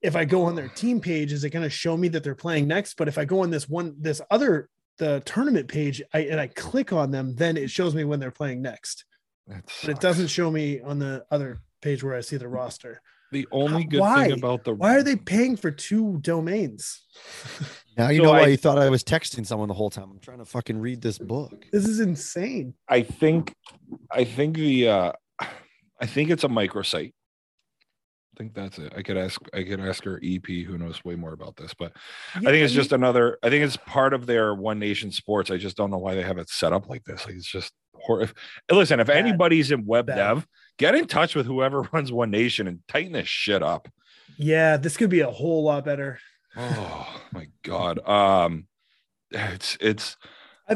if I go on their team page, is it going to show me that they're playing next? But if I go on the tournament page, and I click on them, then it shows me when they're playing next. But it doesn't show me on the other page where I see the roster. The only good thing about why are they paying for 2 domains? Now you know why you thought I was texting someone the whole time. I'm trying to fucking read this book. This is insane. I think it's a microsite. I think that's it. I could ask her EP, who knows way more about this, but yeah, I think it's just another. I think it's part of their One Nation Sports. I just don't know why they have it set up like this. Like it's just. Or if anybody's in web dev, get in touch with whoever runs One Nation and tighten this shit up. Yeah, this could be a whole lot better. Oh my god. I've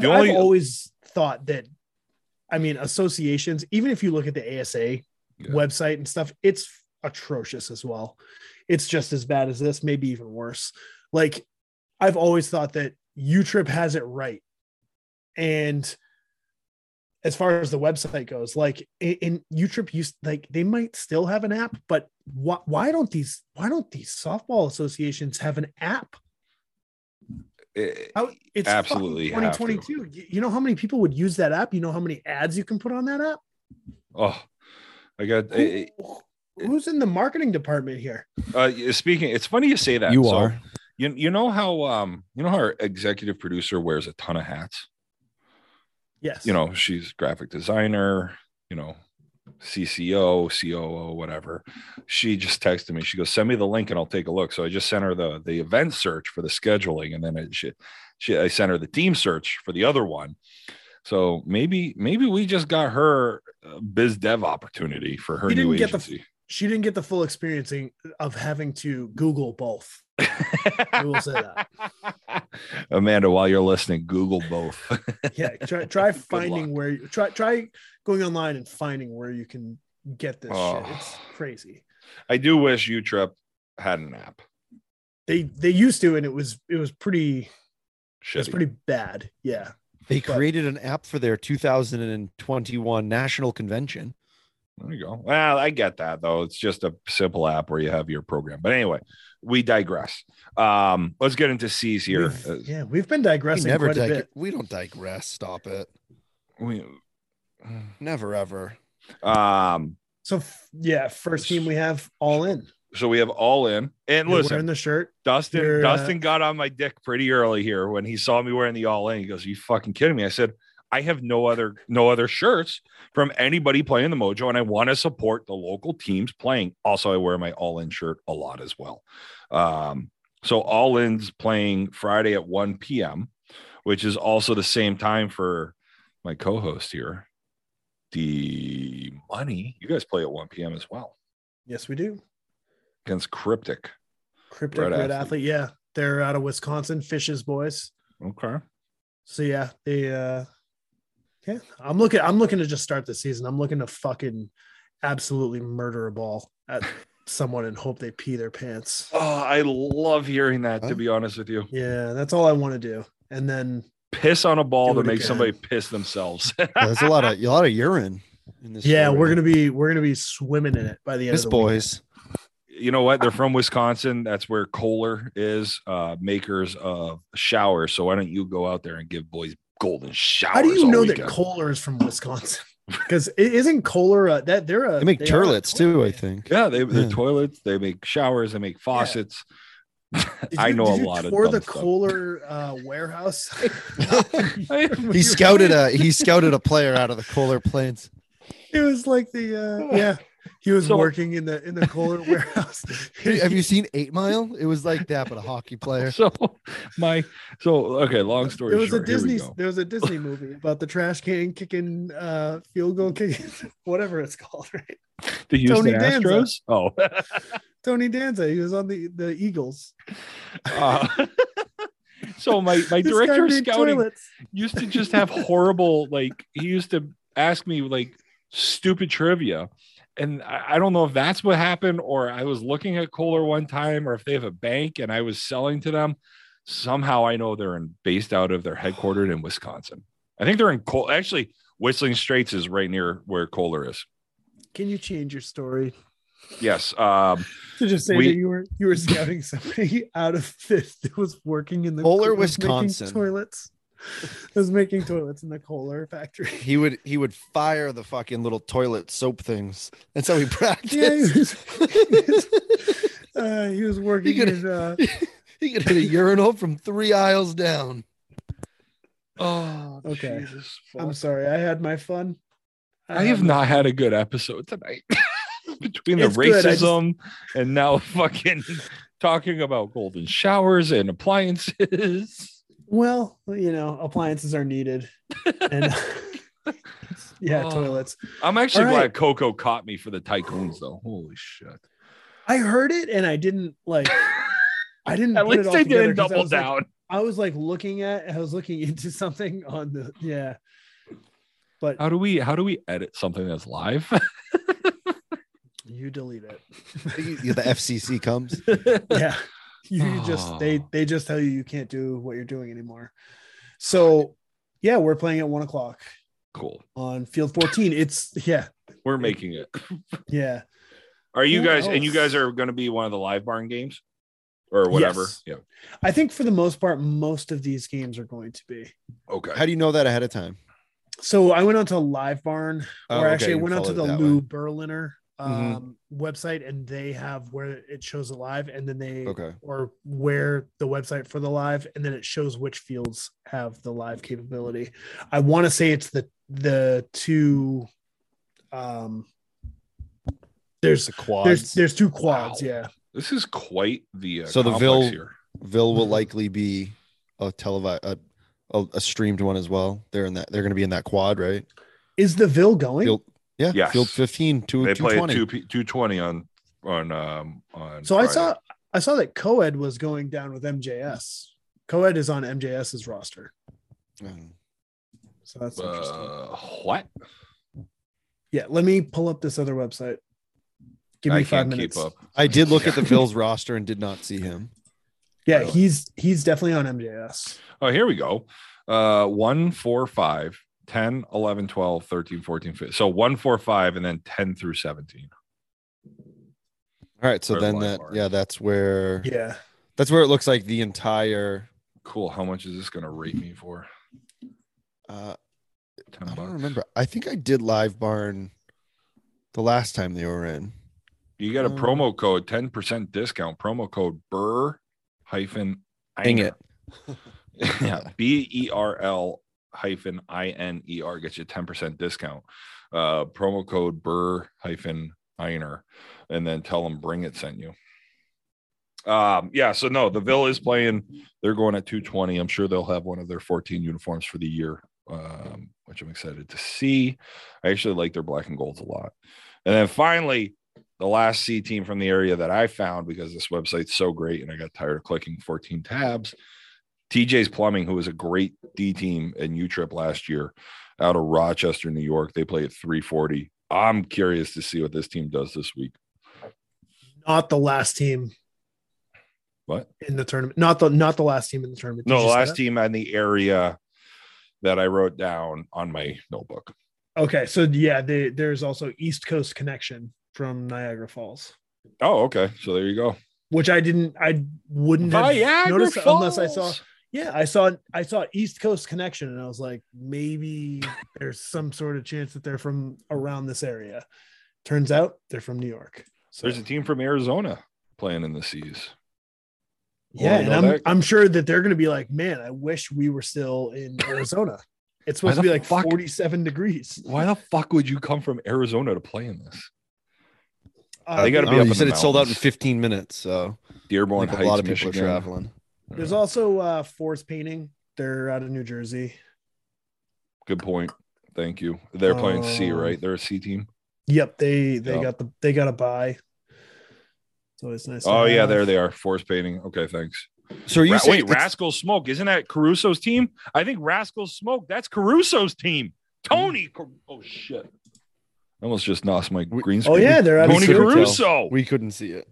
always thought that, I mean, associations, even if you look at the ASA website and stuff, it's atrocious as well. It's just as bad as this, maybe even worse. Like I've always thought that U-Trip has it right. And as far as the website goes. Like in U-Trip, like they might still have an app, but why don't these softball associations have an app? It's absolutely 2022. You know how many people would use that app? You know how many ads you can put on that app? Oh, I got who's in the marketing department here? Speaking, it's funny you say that. You know how our executive producer wears a ton of hats? Yes. You know, she's graphic designer, you know, CCO, COO, whatever. She just texted me. She goes, send me the link and I'll take a look. So I just sent her the event search for the scheduling. And then I sent her the team search for the other one. So maybe we just got her biz dev opportunity for her new agency. She didn't get the full experiencing of having to Google both. I will say that. Amanda, while you're listening, Google both. Yeah, try finding where you try going online and finding where you can get this shit. It's crazy. I do wish U-Trip had an app. They used to, and it was pretty shitty. It was pretty bad. Yeah. They created an app for their 2021 national convention. There you go. Well, I get that, though. It's just a simple app where you have your program. But anyway, we digress. Let's get into C's here. We've been digressing quite a bit. We don't digress. Stop it. We never, ever. First team we have All In. So we have All In. And you're listen, wearing the shirt. Dustin got on my dick pretty early here when he saw me wearing the All In. He goes, are you fucking kidding me? I said, I have no other shirts from anybody playing the Mojo, and I want to support the local teams playing. Also, I wear my All-In shirt a lot as well. So All-In's playing Friday at 1 p.m., which is also the same time for my co-host here, D Money. You guys play at 1 p.m. as well. Yes, we do. Against Cryptic Red Athlete. Yeah, they're out of Wisconsin, Fish's boys. Okay. So yeah, they. Yeah, I'm looking to just start the season. I'm looking to fucking absolutely murder a ball at someone and hope they pee their pants. Oh, I love hearing that, to be honest with you. Yeah, that's all I want to do. And then piss on a ball to make somebody piss themselves. Yeah, there's a lot of urine in this. Yeah, we're gonna be swimming in it by the end of the boys. Weekend. You know what? They're from Wisconsin. That's where Kohler is, makers of showers. So why don't you go out there and give boys golden showers? How do you know that Kohler is from Wisconsin? Because isn't Kohler that they make toilets too? I think. Yeah, they're toilets. They make showers. They make faucets. Yeah. I know a lot of. For the Kohler warehouse, he scouted a player out of the Kohler plains. It was like he was working in the Kohler warehouse. Have you seen 8 Mile? It was like that, but a hockey player. Long story short, there was a Disney movie about the trash can kicking, field goal kicking, whatever it's called, right? The Houston Astros. Tony Danza. He was on the Eagles. So my director of scouting used to just have horrible, like he used to ask me like stupid trivia. And I don't know if that's what happened, or I was looking at Kohler one time, or if they have a bank and I was selling to them. Somehow I know they're based out of their headquartered in Wisconsin. I think they're in Kohler. Actually, Whistling Straits is right near where Kohler is. Can you change your story? Yes. To just say that you were scouting somebody out of this that was working in the Kohler, Wisconsin toilets. Was making toilets in the Kohler factory. He would fire the fucking little toilet soap things. That's how he practiced. Yeah, he was working. He could hit a urinal from 3 aisles down. Oh, okay. Jesus, I'm sorry. I had my fun. I have not had a good episode tonight. Between the racism and now fucking talking about golden showers and appliances. Well, you know, appliances are needed, and toilets. I'm actually glad Coco caught me for the Tycoons, though. Holy shit! I heard it, and I didn't like. I didn't. At least they didn't double down. Like, I was like looking into something on the But how do we edit something that's live? You delete it. The FCC comes. Yeah. They just tell you can't do what you're doing anymore. So yeah, we're playing at 1 o'clock cool. On field 14, it's yeah. We're making it. Yeah. Are you guys and you guys are going to be one of the Live Barn games or whatever? Yes. Yeah. I think for the most part, most of these games are going to be. Okay. How do you know that ahead of time? So I went onto Live Barn, or actually I went onto the Lou Berliner website, and they have where it shows the live, and then they or where the website for the live, and then it shows which fields have the live capability. I want to say it's the two. There's the quads. There's two quads. Wow. Yeah, this is quite the so the VIL here. VIL will likely be a televised, a streamed one as well. They're in that. They're going to be in that quad, right? Is the VIL going? Yeah, yes. Field 15 to 220. 220 on so Friday. I saw that Coed was going down with MJS. Coed is on MJS's roster. So that's interesting. What? Yeah, let me pull up this other website. Give me 5 minutes. Keep up. I did look at the Bills roster and did not see him. Yeah, really. He's definitely on MJS. Oh, here we go. 1, 4, 5. 10, 11, 12, 13, 14, 15. So 1, 4, 5, and then 10 through 17. All right. So then that's where it looks like the entire. Cool. How much is this going to rate me for? $10. I don't remember. I think I did Live Barn the last time they were in. You got a promo code, 10% discount promo code BERL-INER. Dang it. Yeah. BERL-INER gets you a 10% discount. Promo code BERL-INER, and then tell them Bring It sent you. So no, the VIL is playing. They're going at 220. I'm sure they'll have one of their 14 uniforms for the year, which I'm excited to see. I actually like their black and golds a lot. And then finally, the last C team from the area that I found, because this website's so great and I got tired of clicking 14 tabs, TJ's Plumbing, who was a great D team in U-Trip last year out of Rochester, New York. They play at 340. I'm curious to see what this team does this week. Not the last team. What? In the tournament. Not the last team in the tournament. No, last team in the area that I wrote down on my notebook. Okay. So, yeah, there's also East Coast Connection from Niagara Falls. Oh, okay. So there you go. Which I wouldn't have noticed unless I saw... Yeah, I saw East Coast Connection, and I was like, maybe there's some sort of chance that they're from around this area. Turns out they're from New York. So there's a team from Arizona playing in the C's. Yeah, and I'm sure that they're going to be like, man, I wish we were still in Arizona. It's supposed to be like 47 degrees. Why the fuck would you come from Arizona to play in this? They got to be. Up you said it sold out in 15 minutes. So Dearborn Heights, a lot of people Michigan. Are traveling. There's also Force Painting. They're out of New Jersey. Good point. Thank you. They're playing C, right? They're a C team. Yep, they got a bye. So it's nice. Oh yeah, there they are. Force Painting. Okay, thanks. So are you wait, Rascal Smoke, isn't that Caruso's team? I think Rascal Smoke. That's Caruso's team. Tony. Oh shit! I almost just lost my green screen. Oh yeah, they're out Tony of Caruso. We couldn't see it.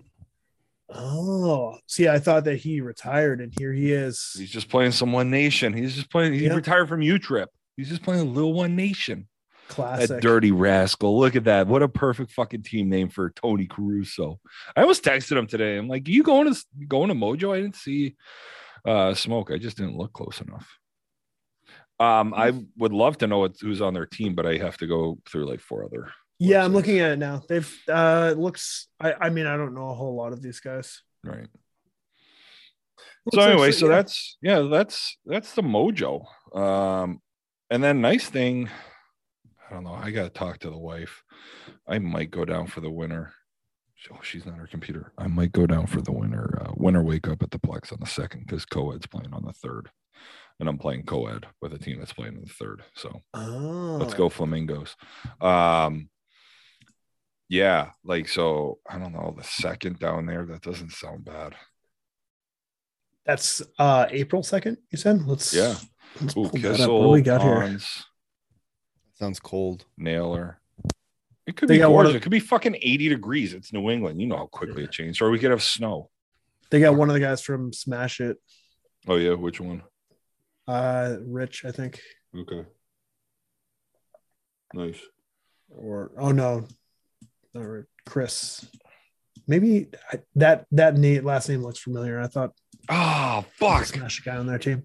Oh, see, I thought that he retired, and here he is. He's just playing some One Nation. He's just playing. He retired from U-Trip. He's just playing a little One Nation. Classic. That dirty rascal. Look at that. What a perfect fucking team name for Tony Caruso. I almost texted him today. I'm like, you going to Mojo? I didn't see Smoke. I just didn't look close enough. I would love to know who's on their team, but I have to go through like 4 other. Yeah, I'm looking at it now. They've looks. I mean, I don't know a whole lot of these guys. Right. So anyway, that's the Mojo. And then nice thing, I don't know. I got to talk to the wife. I might go down for the winter. Oh, she's not her computer. I might go down for the winter. Winter wake up at the Plex on the 2nd because co-ed's playing on the 3rd. And I'm playing co-ed with a team that's playing in the 3rd. So let's go Flamingos. Yeah, like, so I don't know, the 2nd down there, that doesn't sound bad. That's April 2nd, you said? Let's pull that up. What do we got here? Sounds cold. Nailer. It could be gorgeous. It could be fucking 80 degrees. It's New England. You know how quickly it changed. Or we could have snow. They got one of the guys from Smash It. Oh, yeah. Which one? Rich, I think. Okay. Nice. Or oh no, or Chris. Maybe that Nate last name looks familiar. I thought. Oh fuck! Smash a guy on their team.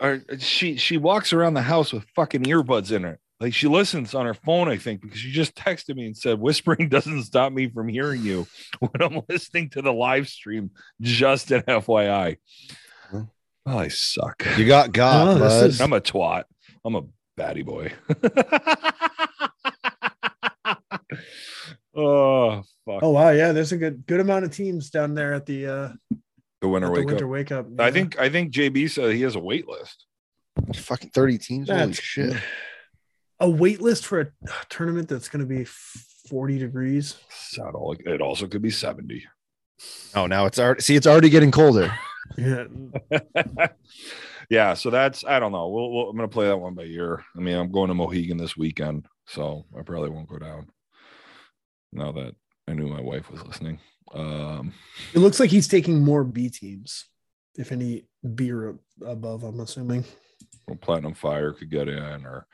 Or she walks around the house with fucking earbuds in her. Like she listens on her phone, I think, because she just texted me and said, "Whispering doesn't stop me from hearing you when I'm listening to the live stream." Just an FYI. Oh, I suck. You got God. Oh, I'm a twat. I'm a batty boy. Oh fuck. Oh wow, yeah. There's a good amount of teams down there at the winter wake up. Yeah. I think JB said he has a wait list. Fucking 30 teams. Holy shit. A wait list for a tournament that's going to be 40 degrees. It also could be 70. Oh, now it's already getting colder. Yeah. Yeah. So that's, I don't know. I'm going to play that one by ear. I mean, I'm going to Mohegan this weekend, so I probably won't go down now that I knew my wife was listening. It looks like he's taking more B teams, if any B or above, I'm assuming. Well, Platinum Fire could get in, or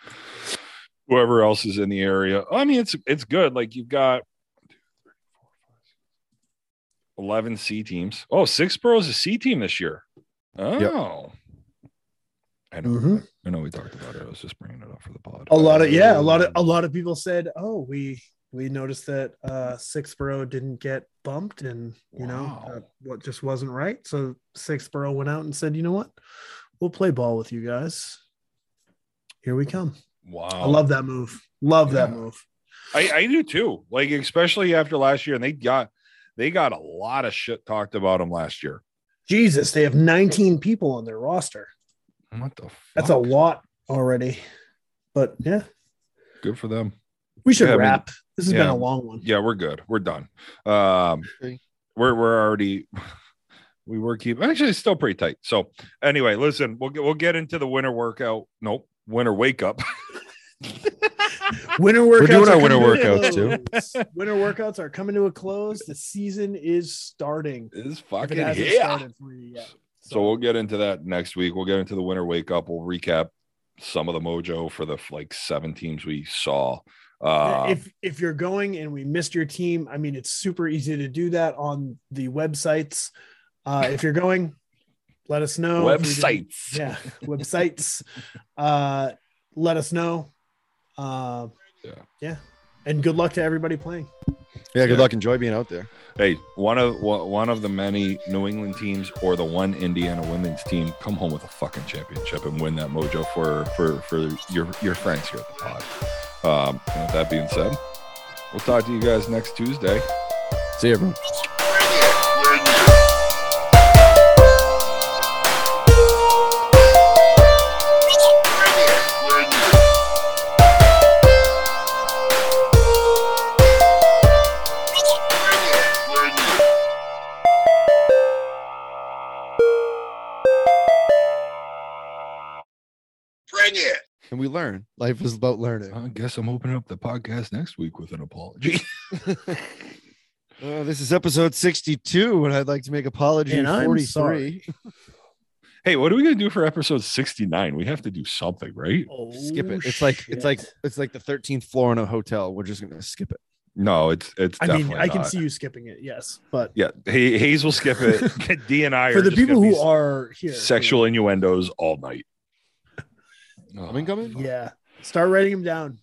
whoever else is in the area. I mean, it's good. Like you've got 11 C teams. Oh, Six Pro is a C team this year. Oh, yep. I know. Mm-hmm. I know we talked about it. I was just bringing it up for the pod. A lot of people said, "Oh, we noticed that Six Pro didn't get bumped, and what just wasn't right." So Six Pro went out and said, "You know what? We'll play ball with you guys. Here we come." Wow. I love that move. I do too. Like, especially after last year, and they got a lot of shit talked about them last year. Jesus, they have 19 people on their roster. What the fuck? That's a lot already. But yeah. Good for them. We should wrap. This has been a long one. Yeah, we're good. We're done. We're already we were keeping actually it's still pretty tight. So anyway, listen, we'll get into the winter workout. Nope. Winter wake up. Winter workouts too. Winter workouts are coming to a close. The season is starting. It's fucking started for you yet. So we'll get into that next week. We'll get into the winter wake up. We'll recap some of the mojo for the like 7 teams we saw. If you're going and we missed your team, I mean, it's super easy to do that on the websites. If you're going, let us know. Websites. Websites. Let us know. And good luck to everybody playing. Yeah, good luck. Enjoy being out there. Hey, one of the many New England teams or the one Indiana women's team, come home with a fucking championship and win that mojo for your friends here at the pod. And with that being said, we'll talk to you guys next Tuesday. See you, everyone. And we learn. Life is about learning. I guess I'm opening up the podcast next week with an apology. This is episode 62, and I'd like to make apology 43. Hey, what are we gonna do for episode 69? We have to do something, right? Oh, skip it. It's like shit. it's like the 13th floor in a hotel. We're just gonna skip it. No, it's. I can see you skipping it. Yes, but yeah, Hayes will skip it. D and I for the people who are here. Sexual innuendos all night. Incoming? Yeah. Start writing them down.